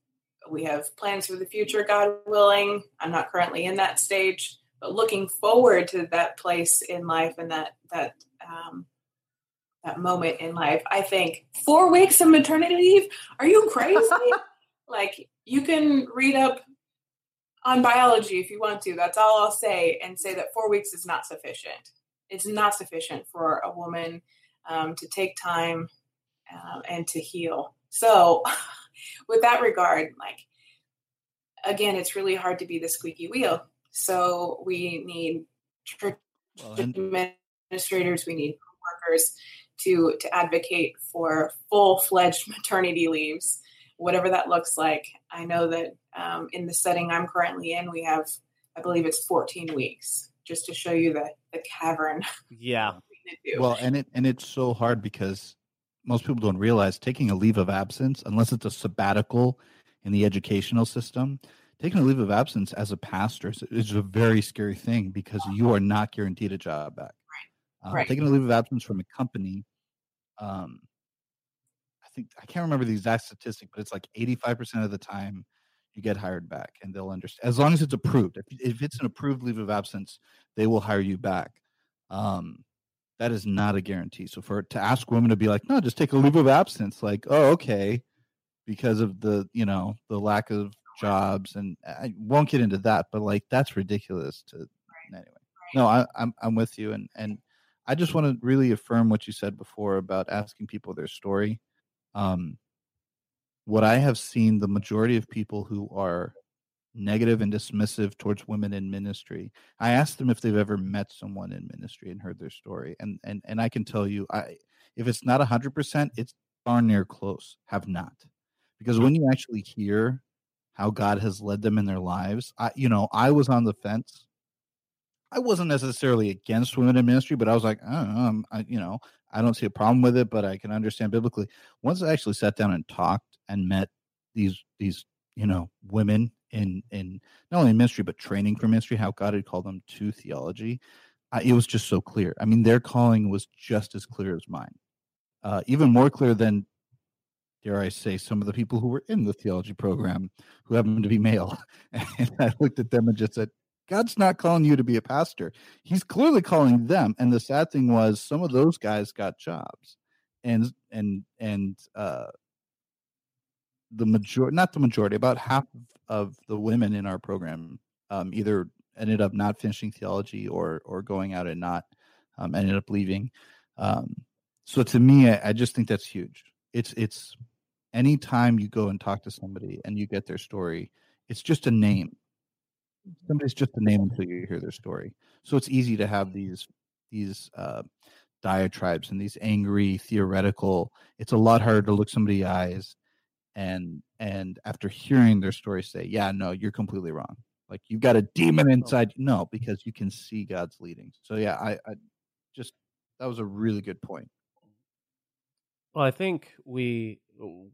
We have plans for the future, God willing. I'm not currently in that stage, but looking forward to that place in life and that that um, that moment in life. I think four weeks of maternity leave? Are you crazy? Like, you can read up on biology if you want to. That's all I'll say, and say that four weeks is not sufficient. It's not sufficient for a woman um, to take time um, and to heal. So with that regard, like, again, it's really hard to be the squeaky wheel. So we need church well, administrators, we need workers to, to advocate for full-fledged maternity leaves, whatever that looks like. I know that um, in the setting I'm currently in, we have, I believe it's fourteen weeks, just to show you the, the cavern. Yeah. Well, and it and it's so hard because most people don't realize taking a leave of absence, unless it's a sabbatical in the educational system, taking a leave of absence as a pastor is, is a very scary thing because you are not guaranteed a job back. Right. Uh, right. Taking a leave of absence from a company, um, I think, I can't remember the exact statistic, but it's like eighty-five percent of the time you get hired back, and they'll understand as long as it's approved. If, if it's an approved leave of absence, they will hire you back. Um, That is not a guarantee. So for to ask women to be like, no, just take a leave of absence, like, oh, okay, because of the, you know, the lack of jobs, and I won't get into that, but like, that's ridiculous. To anyway, no, I, I'm I'm with you, and and I just want to really affirm what you said before about asking people their story. Um, what I have seen, the majority of people who are negative and dismissive towards women in ministry, I asked them if they've ever met someone in ministry and heard their story. And and and I can tell you, I if it's not one hundred percent, it's darn near close, have not. Because when you actually hear how God has led them in their lives, I you know, I was on the fence. I wasn't necessarily against women in ministry, but I was like, I don't know, I'm, I, you know, I don't see a problem with it, but I can understand biblically. Once I actually sat down and talked and met these these, you know, women in in not only ministry, but training for ministry, how God had called them to theology, I, it was just so clear. I mean, their calling was just as clear as mine, uh, even more clear than, dare I say, some of the people who were in the theology program who happened to be male. And I looked at them and just said, God's not calling you to be a pastor. He's clearly calling them. And the sad thing was, some of those guys got jobs, and and and uh, the majority, not the majority, about half of the women in our program um, either ended up not finishing theology or or going out and not um, ended up leaving. Um, so to me, I, I just think that's huge. It's it's any time you go and talk to somebody and you get their story, it's just a name. Somebody's just a name until you hear their story. So it's easy to have these these uh, diatribes and these angry theoretical. It's a lot harder to look somebody in the eyes and and after hearing their story say, yeah, no, you're completely wrong. Like, you've got a demon inside. No, because you can see God's leading. So, yeah, I, I just, that was a really good point. Well, I think we,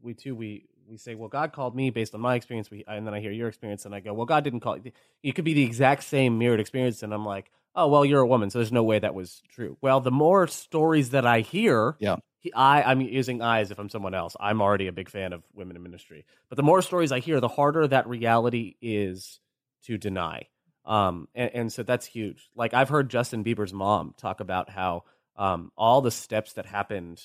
we too, we, we say, well, God called me based on my experience. We, and then I hear your experience and I go, well, God didn't call you. It could be the exact same mirrored experience. And I'm like, oh, well, you're a woman, so there's no way that was true. Well, the more stories that I hear, yeah. I, I'm using I as if I'm someone else. I'm already a big fan of women in ministry. But the more stories I hear, the harder that reality is to deny. Um, and, and so that's huge. Like, I've heard Justin Bieber's mom talk about how um, all the steps that happened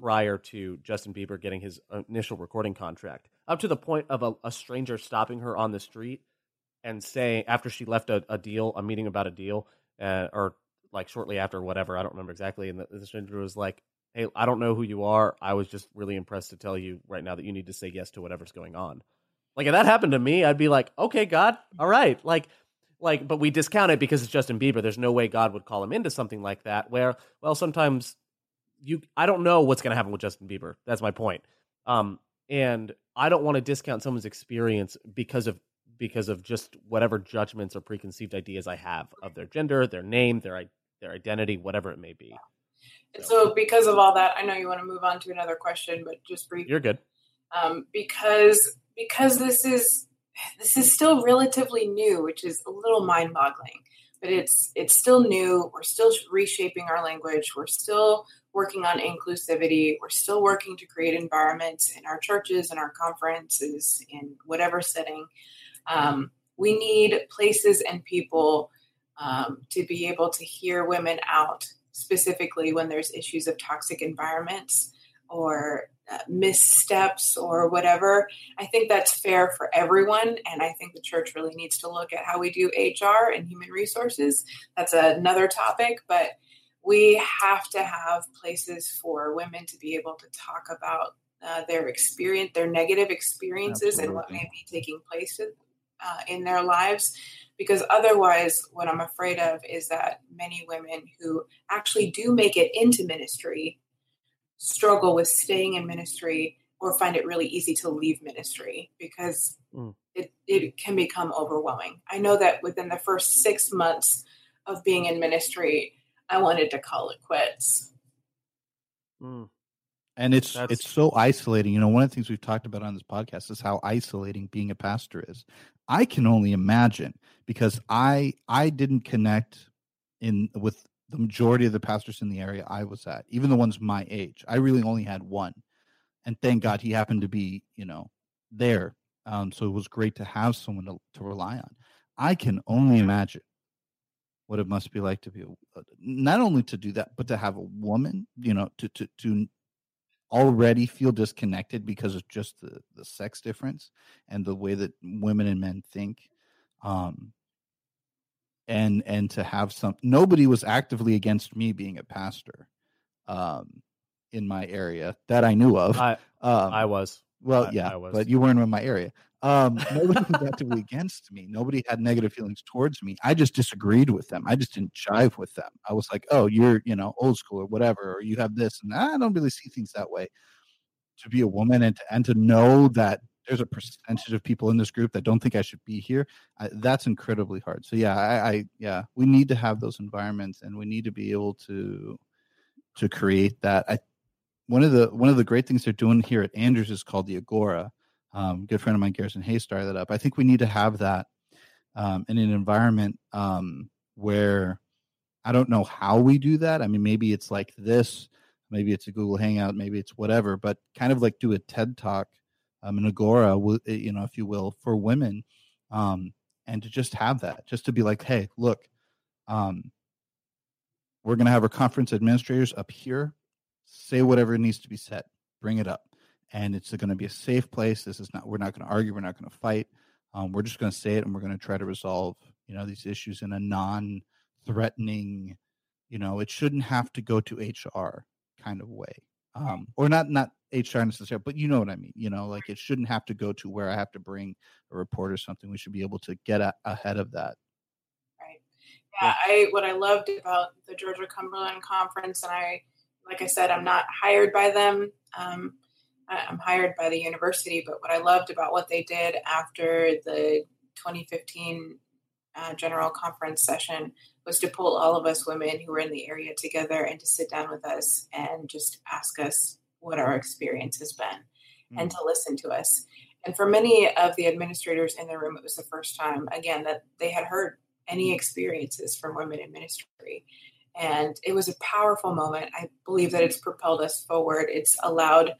prior to Justin Bieber getting his initial recording contract, up to the point of a, a stranger stopping her on the street and saying, after she left a, a deal, a meeting about a deal, uh, or like shortly after, whatever, I don't remember exactly. And the, the stranger was like, "Hey, I don't know who you are. I was just really impressed to tell you right now that you need to say yes to whatever's going on." Like, if that happened to me, I'd be like, "Okay, God, all right." Like, like, but we discount it because it's Justin Bieber. There's no way God would call him into something like that. Where, well, sometimes you, I don't know what's going to happen with Justin Bieber. That's my point. Um, and I don't want to discount someone's experience because of because of just whatever judgments or preconceived ideas I have of their gender, their name, their their identity, whatever it may be. So, so because of all that, I know you want to move on to another question, but just briefly. You're good. Um, because because this is this is still relatively new, which is a little mind-boggling, but it's it's still new. We're still reshaping our language. We're still working on inclusivity. We're still working to create environments in our churches, in our conferences, in whatever setting. Um, we need places and people um, to be able to hear women out, specifically when there's issues of toxic environments or uh, missteps or whatever. I think that's fair for everyone. And I think the church really needs to look at how we do H R and human resources. That's another topic, but we have to have places for women to be able to talk about Uh, their experience, their negative experiences, Absolutely. And what may be taking place in, uh, in their lives, because otherwise, what I'm afraid of is that many women who actually do make it into ministry struggle with staying in ministry, or find it really easy to leave ministry because mm. it it can become overwhelming. I know that within the first six months of being in ministry, I wanted to call it quits. Mm. And it's That's, it's so isolating. You know, one of the things we've talked about on this podcast is how isolating being a pastor is. I can only imagine, because I I didn't connect in with the majority of the pastors in the area I was at, even the ones my age. I really only had one, and thank God he happened to be, you know, there. Um, so it was great to have someone to, to rely on. I can only imagine what it must be like to be a, not only to do that, but to have a woman, you know, to to to. already feel disconnected because of just the, the sex difference and the way that women and men think. Um, and, and to have some, nobody was actively against me being a pastor um, in my area that I knew of. I, um, I was, well, I, yeah, I was. But you weren't in my area. Um, nobody was actively against me. Nobody had negative feelings towards me. I just disagreed with them. I just didn't jive with them. I was like, "Oh, you're, you know, old school or whatever, or you have this." And I don't really see things that way. To be a woman and to, and to know that there's a percentage of people in this group that don't think I should be here, I, that's incredibly hard. So yeah, I, I, yeah, we need to have those environments, and we need to be able to, to create that. I, one of the, one of the great things they're doing here at Andrews is called the Agora. Um, good friend of mine, Garrison Hay, started that up. I think we need to have that um, in an environment um, where I don't know how we do that. I mean, maybe it's like this, maybe it's a Google Hangout, maybe it's whatever, but kind of like do a TED Talk, um, an Agora, you know, if you will, for women, um, and to just have that, just to be like, "Hey, look, um, we're going to have our conference administrators up here. Say whatever needs to be said. Bring it up. And it's going to be a safe place. This is not, we're not going to argue. We're not going to fight. Um, we're just going to say it, and we're going to try to resolve, you know, these issues in a non-threatening, you know, it shouldn't have to go to H R kind of way. Um, or not, not H R necessarily, but you know what I mean? You know, like, it shouldn't have to go to where I have to bring a report or something. We should be able to get a- ahead of that. Right. Yeah, yeah. I, what I loved about the Georgia Cumberland Conference, and I, like I said, I'm not hired by them. Um, I'm hired by the university, but what I loved about what they did after the twenty fifteen uh, general conference session was to pull all of us women who were in the area together and to sit down with us and just ask us what our experience has been mm-hmm. and to listen to us. And for many of the administrators in the room, it was the first time, again, that they had heard any experiences from women in ministry. And it was a powerful moment. I believe that it's propelled us forward. It's allowed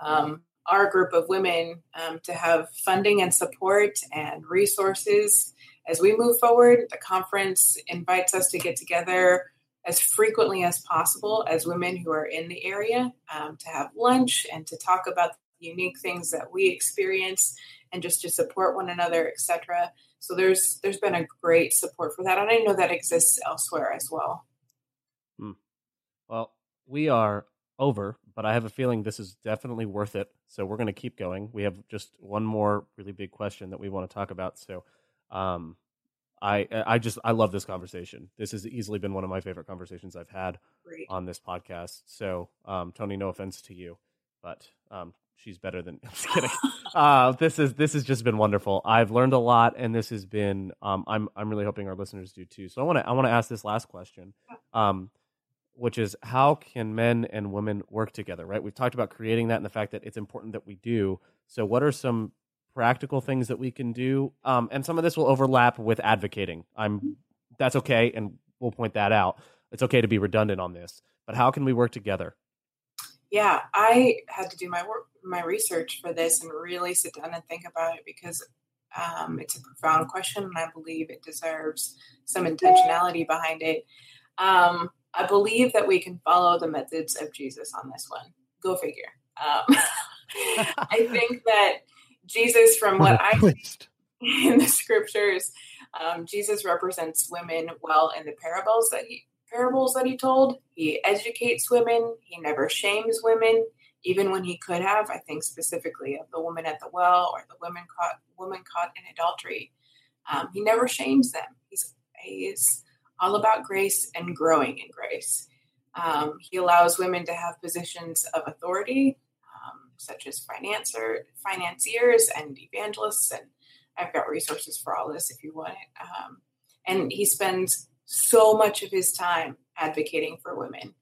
Um, our group of women um, to have funding and support and resources as we move forward, the conference invites us to get together as frequently as possible as women who are in the area, um, to have lunch and to talk about the unique things that we experience and just to support one another, et cetera. So there's there's been a great support for that. And I know that exists elsewhere as well. Hmm. Well, we are over, but I have a feeling this is definitely worth it. So we're going to keep going. We have just one more really big question that we want to talk about. So um, I I just, I love this conversation. This has easily been one of my favorite conversations I've had great. On this podcast. So um, Tony, no offense to you, but um, she's better than, I'm just kidding. uh, this is, this has just been wonderful. I've learned a lot, and this has been, um, I'm, I'm really hoping our listeners do too. So I want to, I want to ask this last question. Um, which is, how can men and women work together, right? We've talked about creating that and the fact that it's important that we do. So what are some practical things that we can do? Um, and some of this will overlap with advocating. I'm, that's okay, and we'll point that out. It's okay to be redundant on this, but how can we work together? Yeah, I had to do my work, my research for this and really sit down and think about it, because um, it's a profound question, and I believe it deserves some intentionality behind it. Um, I believe that we can follow the methods of Jesus on this one. Go figure. Um, I think that Jesus, from what I see in the scriptures, um, Jesus represents women well in the parables that he parables that he told. He educates women. He never shames women, even when he could have. I think specifically of the woman at the well, or the woman caught woman caught in adultery. Um, he never shames them. He's he's all about grace and growing in grace. Um, he allows women to have positions of authority, um, such as financer, financiers and evangelists. And I've got resources for all this if you want it. Um, and he spends so much of his time advocating for women.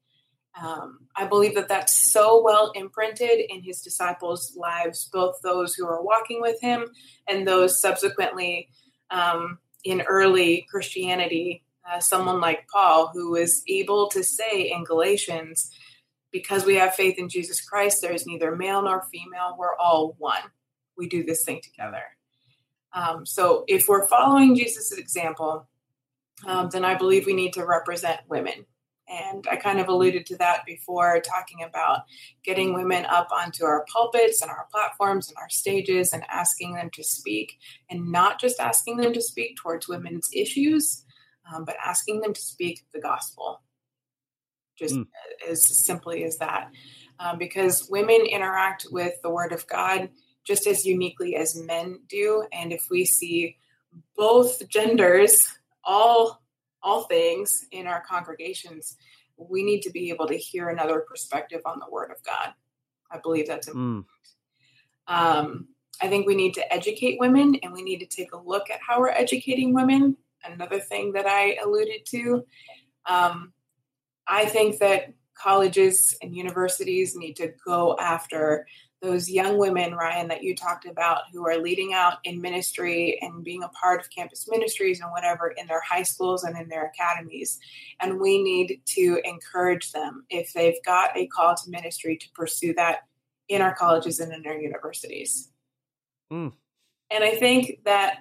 Um, I believe that that's so well imprinted in his disciples' lives, both those who are walking with him and those subsequently um, in early Christianity. Uh, someone like Paul, who was able to say in Galatians, because we have faith in Jesus Christ, there is neither male nor female. We're all one. We do this thing together. Um, so if we're following Jesus' example, um, then I believe we need to represent women. And I kind of alluded to that before, talking about getting women up onto our pulpits and our platforms and our stages and asking them to speak, and not just asking them to speak towards women's issues, Um, but asking them to speak the gospel, just mm. as simply as that, um, because women interact with the word of God just as uniquely as men do. And if we see both genders, all all things in our congregations, we need to be able to hear another perspective on the word of God. I believe that's important. Mm. Um, I think we need to educate women, and we need to take a look at how we're educating women. Another thing that I alluded to, um, I think that colleges and universities need to go after those young women, Ryan, that you talked about, who are leading out in ministry and being a part of campus ministries and whatever in their high schools and in their academies. And we need to encourage them, if they've got a call to ministry, to pursue that in our colleges and in our universities. Mm. And I think that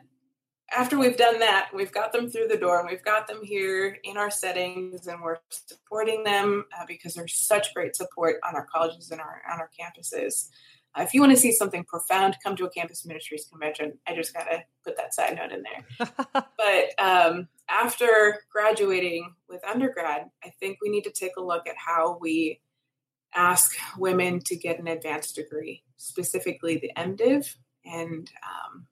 after we've done that, we've got them through the door, and we've got them here in our settings, and we're supporting them uh, because there's such great support on our colleges and our on our campuses. Uh, if you want to see something profound, come to a campus ministries convention. I just got to put that side note in there. But um, after graduating with undergrad, I think we need to take a look at how we ask women to get an advanced degree, specifically the MDiv, and um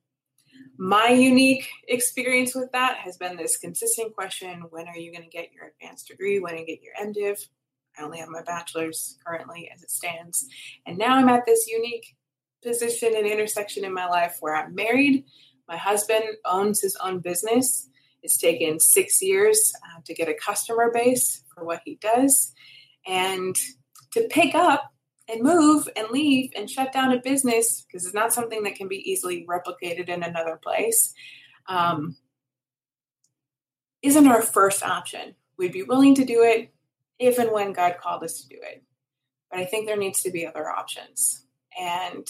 my unique experience with that has been this consistent question: when are you going to get your advanced degree? When are you going to get your MDiv? I only have my bachelor's currently as it stands. And now I'm at this unique position and intersection in my life where I'm married. My husband owns his own business. It's taken six years uh, to get a customer base for what he does. And to pick up and move and leave and shut down a business, because it's not something that can be easily replicated in another place, um, isn't our first option. We'd be willing to do it if and when God called us to do it. But I think there needs to be other options. And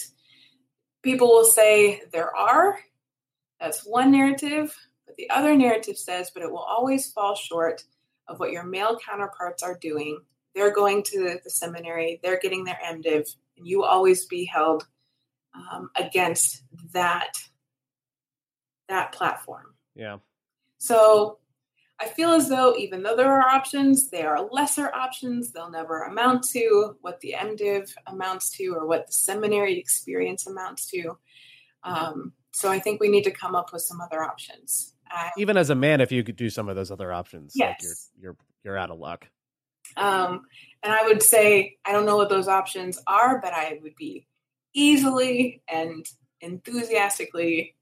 people will say there are. That's one narrative. what the other narrative says, but it will always fall short of what your male counterparts are doing. They're going to the seminary, they're getting their MDiv, and you will always be held um, against that, that platform. Yeah. So I feel as though even though there are options, they are lesser options. They'll never amount to what the MDiv amounts to or what the seminary experience amounts to. Um, so I think we need to come up with some other options. I, even as a man, if you could do some of those other options, yes. Like you're, you're, you're out of luck. Um, and I would say, I don't know what those options are, but I would be easily and enthusiastically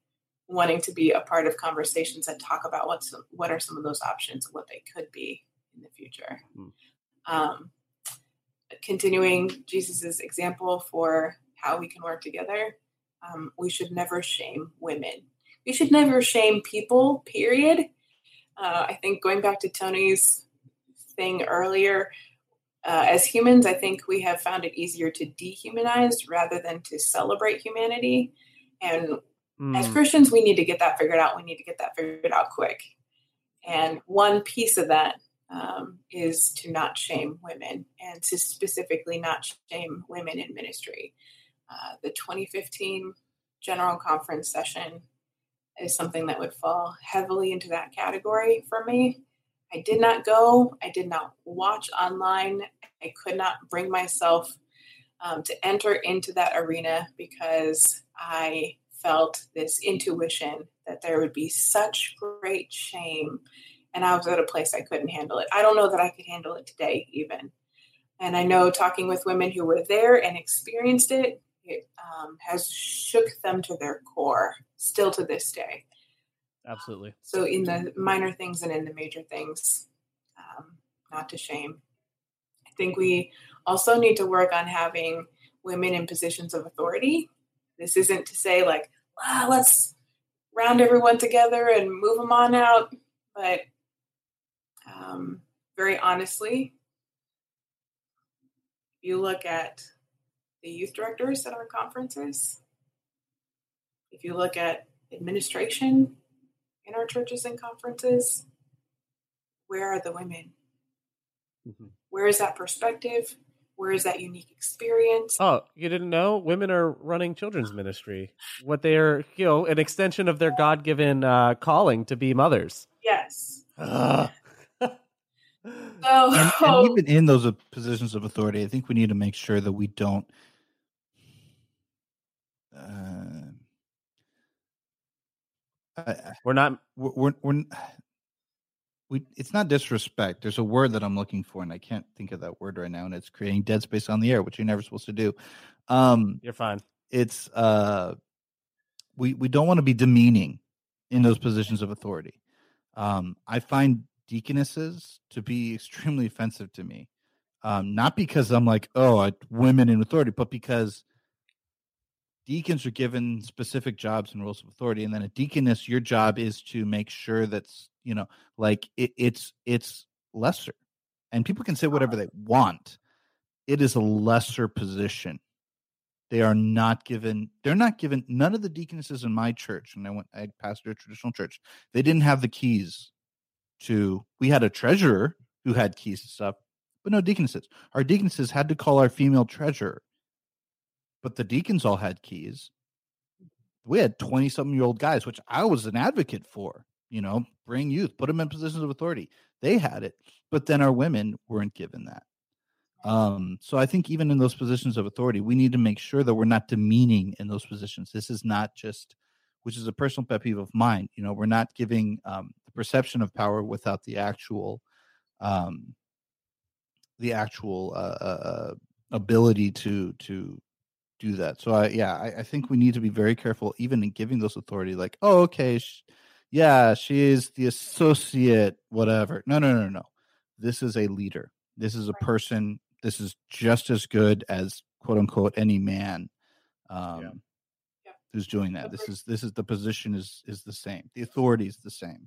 wanting to be a part of conversations that talk about what's, what are some of those options and what they could be in the future. Mm. Um, continuing Jesus's example for how we can work together. Um, we should never shame women. We should never shame people, period. Uh, I think going back to Tony's thing earlier, uh, as humans, I think we have found it easier to dehumanize rather than to celebrate humanity. And mm. as Christians, we need to get that figured out. We need to get that figured out quick. And one piece of that um, is to not shame women and to specifically not shame women in ministry. Uh, the twenty fifteen General Conference session is something that would fall heavily into that category for me. I did not go. I did not watch online. I could not bring myself um, to enter into that arena because I felt this intuition that there would be such great shame. And I was at a place I couldn't handle it. I don't know that I could handle it today even. And I know talking with women who were there and experienced it, it um, has shook them to their core still to this day. Absolutely. So in the minor things and in the major things, um, not to shame. I think we also need to work on having women in positions of authority. This isn't to say like, ah, let's round everyone together and move them on out. But um, very honestly, if you look at the youth directors at our conferences, if you look at administration in our churches and conferences, where are the women? Mm-hmm. Where is that perspective? Where is that unique experience? Oh, you didn't know? Women are running children's ministry. What they are, you know, an extension of their God-given uh, calling to be mothers. Yes. Uh. Oh. And, and even in those positions of authority, I think we need to make sure that we don't... Uh, I, we're not we're, we're we're we it's not disrespect. There's a word that I'm looking for and I can't think of that word right now, and it's creating dead space on the air, which you're never supposed to do. Um you're fine. It's uh we we don't want to be demeaning in those positions of authority. um I find deaconesses to be extremely offensive to me, um not because I'm like, oh, I, women in authority, but because deacons are given specific jobs and roles of authority. And then a deaconess, your job is to make sure that's, you know, like it, it's, it's lesser, and people can say whatever they want. It is a lesser position. They are not given, they're not given, none of the deaconesses in my church. And I went, I pastored a traditional church. They didn't have the keys to, we had a treasurer who had keys and stuff, but no deaconesses. Our deaconesses had to call our female treasurer. But the deacons all had keys. We had twenty-something-year-old guys, which I was an advocate for, you know, bring youth, put them in positions of authority. They had it, but then our women weren't given that. Um, so I think even in those positions of authority, we need to make sure that we're not demeaning in those positions. This is not just, which is a personal pet peeve of mine, you know, we're not giving um, the perception of power without the actual, um, the actual uh, uh, ability to, to, do that. So I, yeah, I, I think we need to be very careful even in giving those authority, like, oh, okay. She, yeah. She is the associate, whatever. No, no, no, no. This is a leader. This is a person. This is just as good as quote unquote, any man um, yeah. Yeah. who's doing that. This is, this is the position is, is the same. The authority is the same.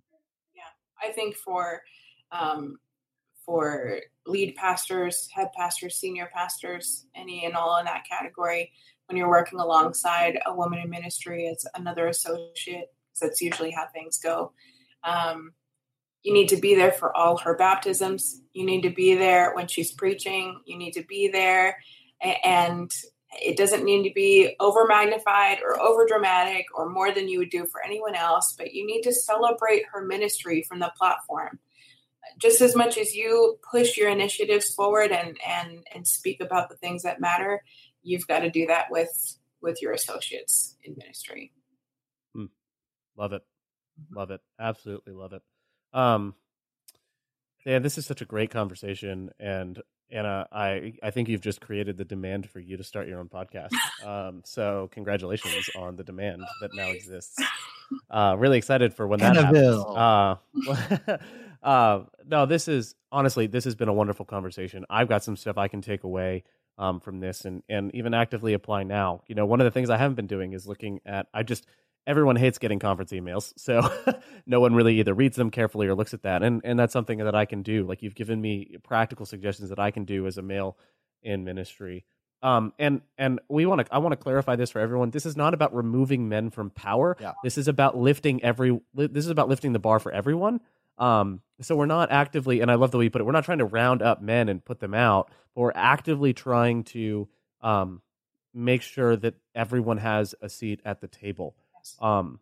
Yeah. I think for, um, for lead pastors, head pastors, senior pastors, any and all in that category. When you're working alongside a woman in ministry as another associate, because that's usually how things go. Um, you need to be there for all her baptisms. You need to be there when she's preaching. You need to be there. And it doesn't need to be over magnified or over dramatic or more than you would do for anyone else, but you need to celebrate her ministry from the platform. Just as much as you push your initiatives forward and, and, and speak about the things that matter, you've got to do that with, with your associates in ministry. Mm. Love it. Love it. Absolutely love it. Um, yeah, this is such a great conversation. And Anna, I, I think you've just created the demand for you to start your own podcast. Um, so congratulations on the demand that now exists. Uh, really excited for when that happens. Uh, uh, no, this is honestly, this has been a wonderful conversation. I've got some stuff I can take away um, from this and, and even actively apply now. You know, one of the things I haven't been doing is looking at, I just, everyone hates getting conference emails. So no one really either reads them carefully or looks at that. And and that's something that I can do. Like you've given me practical suggestions that I can do as a male in ministry. Um, and, and we want to, I want to clarify this for everyone. This is not about removing men from power. Yeah. This is about lifting every, li- this is about lifting the bar for everyone. Um, so we're not actively, and I love the way you put it, we're not trying to round up men and put them out, but we're actively trying to, um, make sure that everyone has a seat at the table. Um,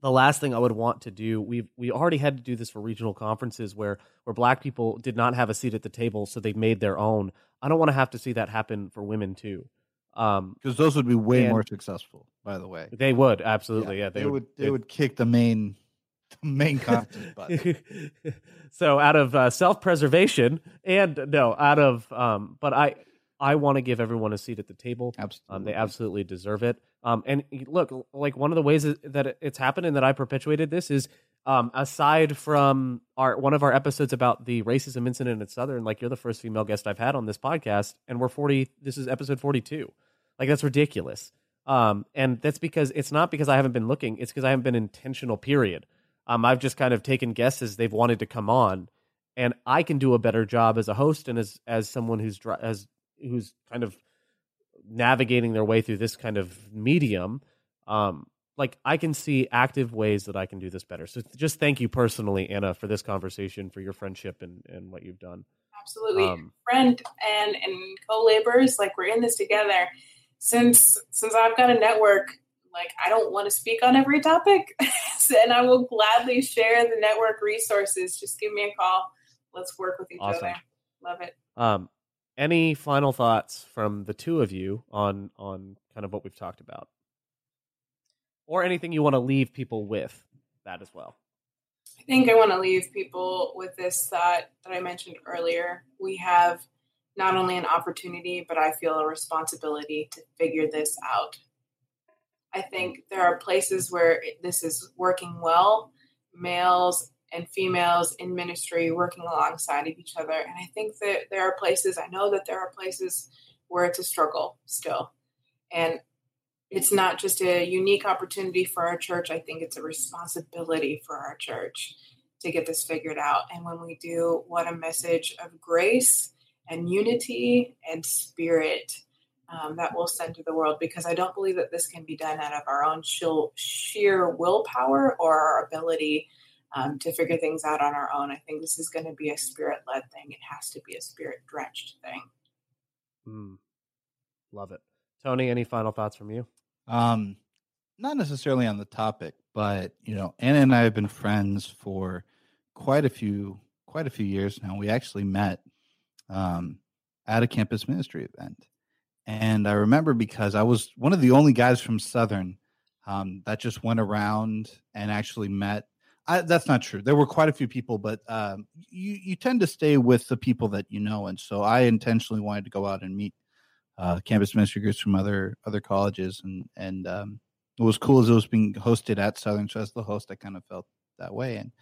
the last thing I would want to do, we've, we already had to do this for regional conferences where, where black people did not have a seat at the table. So they made their own. I don't want to have to see that happen for women too. Um, cause those would be way more successful, by the way. They would. Absolutely. Yeah. yeah they, they would, would they would kick the main, the main conference button. So out of uh, self-preservation and no, out of, um, but I, I want to give everyone a seat at the table. Absolutely. Um, they absolutely deserve it. Um, and look, like one of the ways that it's happened and that I perpetuated this is um, aside from our one of our episodes about the racism incident at Southern, like you're the first female guest I've had on this podcast, and we're forty. This is episode forty-two. Like that's ridiculous. Um, and that's because it's not because I haven't been looking. It's because I haven't been intentional, period. Um, I've just kind of taken guesses they've wanted to come on, and I can do a better job as a host and as as someone who's as who's kind of navigating their way through this kind of medium. Um, like I can see active ways that I can do this better. So just thank you personally, Anna, for this conversation, for your friendship and, and what you've done. Absolutely. Um, Friend and, and co-laborers, like we're in this together. Since, since I've got a network, like I don't want to speak on every topic and I will gladly share the network resources. Just give me a call. Let's work with each awesome. Other. Love it. Um, Any final thoughts from the two of you on on kind of what we've talked about? Or anything you want to leave people with that as well? I think I want to leave people with this thought that I mentioned earlier. We have not only an opportunity, but I feel a responsibility to figure this out. I think there are places where it, this is working well, males and females in ministry working alongside of each other. And I think that there are places, I know that there are places where it's a struggle still. And it's not just a unique opportunity for our church. I think it's a responsibility for our church to get this figured out. And when we do, what a message of grace and unity and spirit um, that we'll send to the world, because I don't believe that this can be done out of our own sheer willpower or our ability Um, to figure things out on our own. I think this is going to be a spirit-led thing. It has to be a spirit-drenched thing. Mm. Love it. Tony, any final thoughts from you? Um, not necessarily on the topic, but, you know, Anna and I have been friends for quite a few, quite a few years now. We actually met um, at a campus ministry event. And I remember because I was one of the only guys from Southern um, that just went around and actually met I, that's not true. There were quite a few people, but um, you, you tend to stay with the people that you know. And so I intentionally wanted to go out and meet uh, campus ministry groups from other other colleges. And, and um, what was cool is it was being hosted at Southern. So as the host, I kind of felt that way. And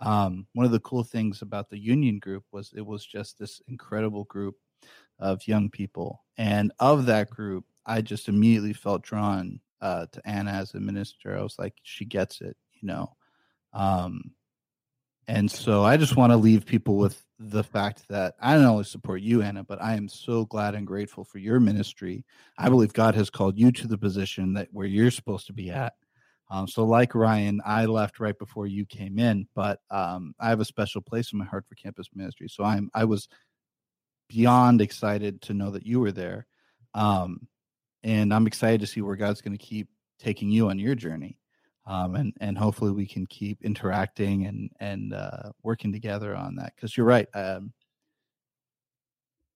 um, one of the cool things about the Union group was it was just this incredible group of young people. And of that group, I just immediately felt drawn uh, to Anna as a minister. I was like, she gets it, you know. Um, and so I just want to leave people with the fact that I not only support you, Anna, but I am so glad and grateful for your ministry. I believe God has called you to the position that where you're supposed to be at. Um, so like Ryan, I left right before you came in, but um, I have a special place in my heart for campus ministry. So I'm I was beyond excited to know that you were there. Um, and I'm excited to see where God's going to keep taking you on your journey. Um, and, and hopefully we can keep interacting and, and uh, working together on that. Because you're right. Um,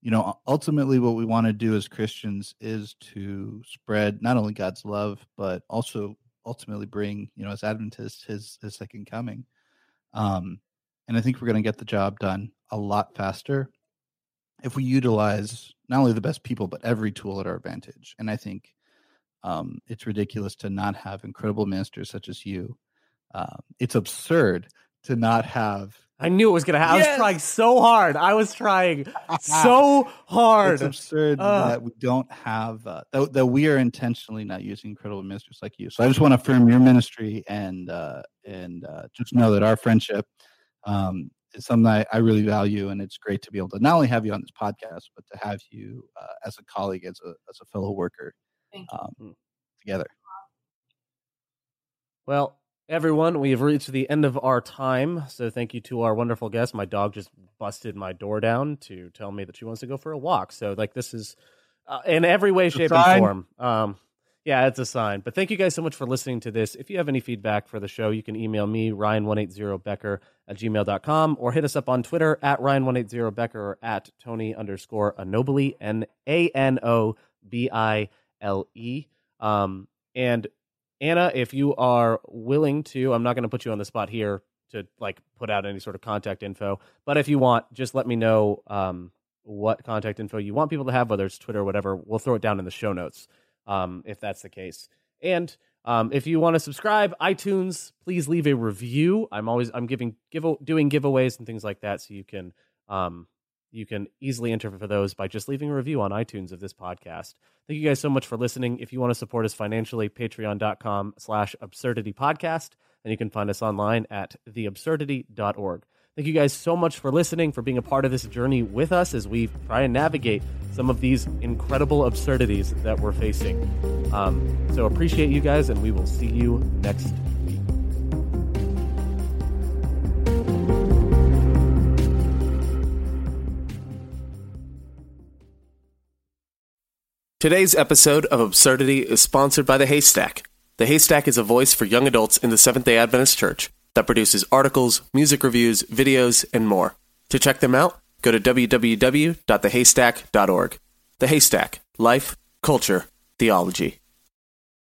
you know, ultimately what we want to do as Christians is to spread not only God's love, but also ultimately bring, you know, as Adventists, his, his second coming. Um, and I think we're going to get the job done a lot faster if we utilize not only the best people, but every tool at our advantage. And I think Um, it's ridiculous to not have incredible ministers such as you. Um, it's absurd to not have. I knew it was going to happen. Yes! I was trying so hard. I was trying so hard. It's absurd uh, that we don't have, uh, that, that we are intentionally not using incredible ministers like you. So I just want to affirm your ministry and uh, and uh, just know that our friendship um, is something I, I really value. And it's great to be able to not only have you on this podcast, but to have you uh, as a colleague, as a as a fellow worker. Um, together. Well, everyone, we have reached the end of our time. So thank you to our wonderful guest. My dog just busted my door down to tell me that she wants to go for a walk. So like this is uh, in every way, shape, and form. Um, yeah, it's a sign. But thank you guys so much for listening to this. If you have any feedback for the show, you can email me, ryan one eighty becker at gmail dot com, or hit us up on Twitter at ryan one eighty becker or at Tony underscore anobile, N A N O B I L E. Um, and Anna, if you are willing to, I'm not going to put you on the spot here to like put out any sort of contact info, but if you want, just let me know um, what contact info you want people to have, whether it's Twitter or whatever. We'll throw it down in the show notes um, if that's the case. And um, if you want to subscribe, iTunes, please leave a review. I'm always, I'm giving, give, doing giveaways and things like that. So you can, um, you can easily enter for those by just leaving a review on iTunes of this podcast. Thank you guys so much for listening. If you want to support us financially, patreon.com slash absurditypodcast, and you can find us online at the absurdity dot org. Thank you guys so much for listening, for being a part of this journey with us as we try and navigate some of these incredible absurdities that we're facing. Um, so appreciate you guys, and we will see you next time. Today's episode of Absurdity is sponsored by The Haystack. The Haystack is a voice for young adults in the Seventh-day Adventist Church that produces articles, music reviews, videos, and more. To check them out, go to w w w dot the haystack dot org. The Haystack. Life. Culture. Theology.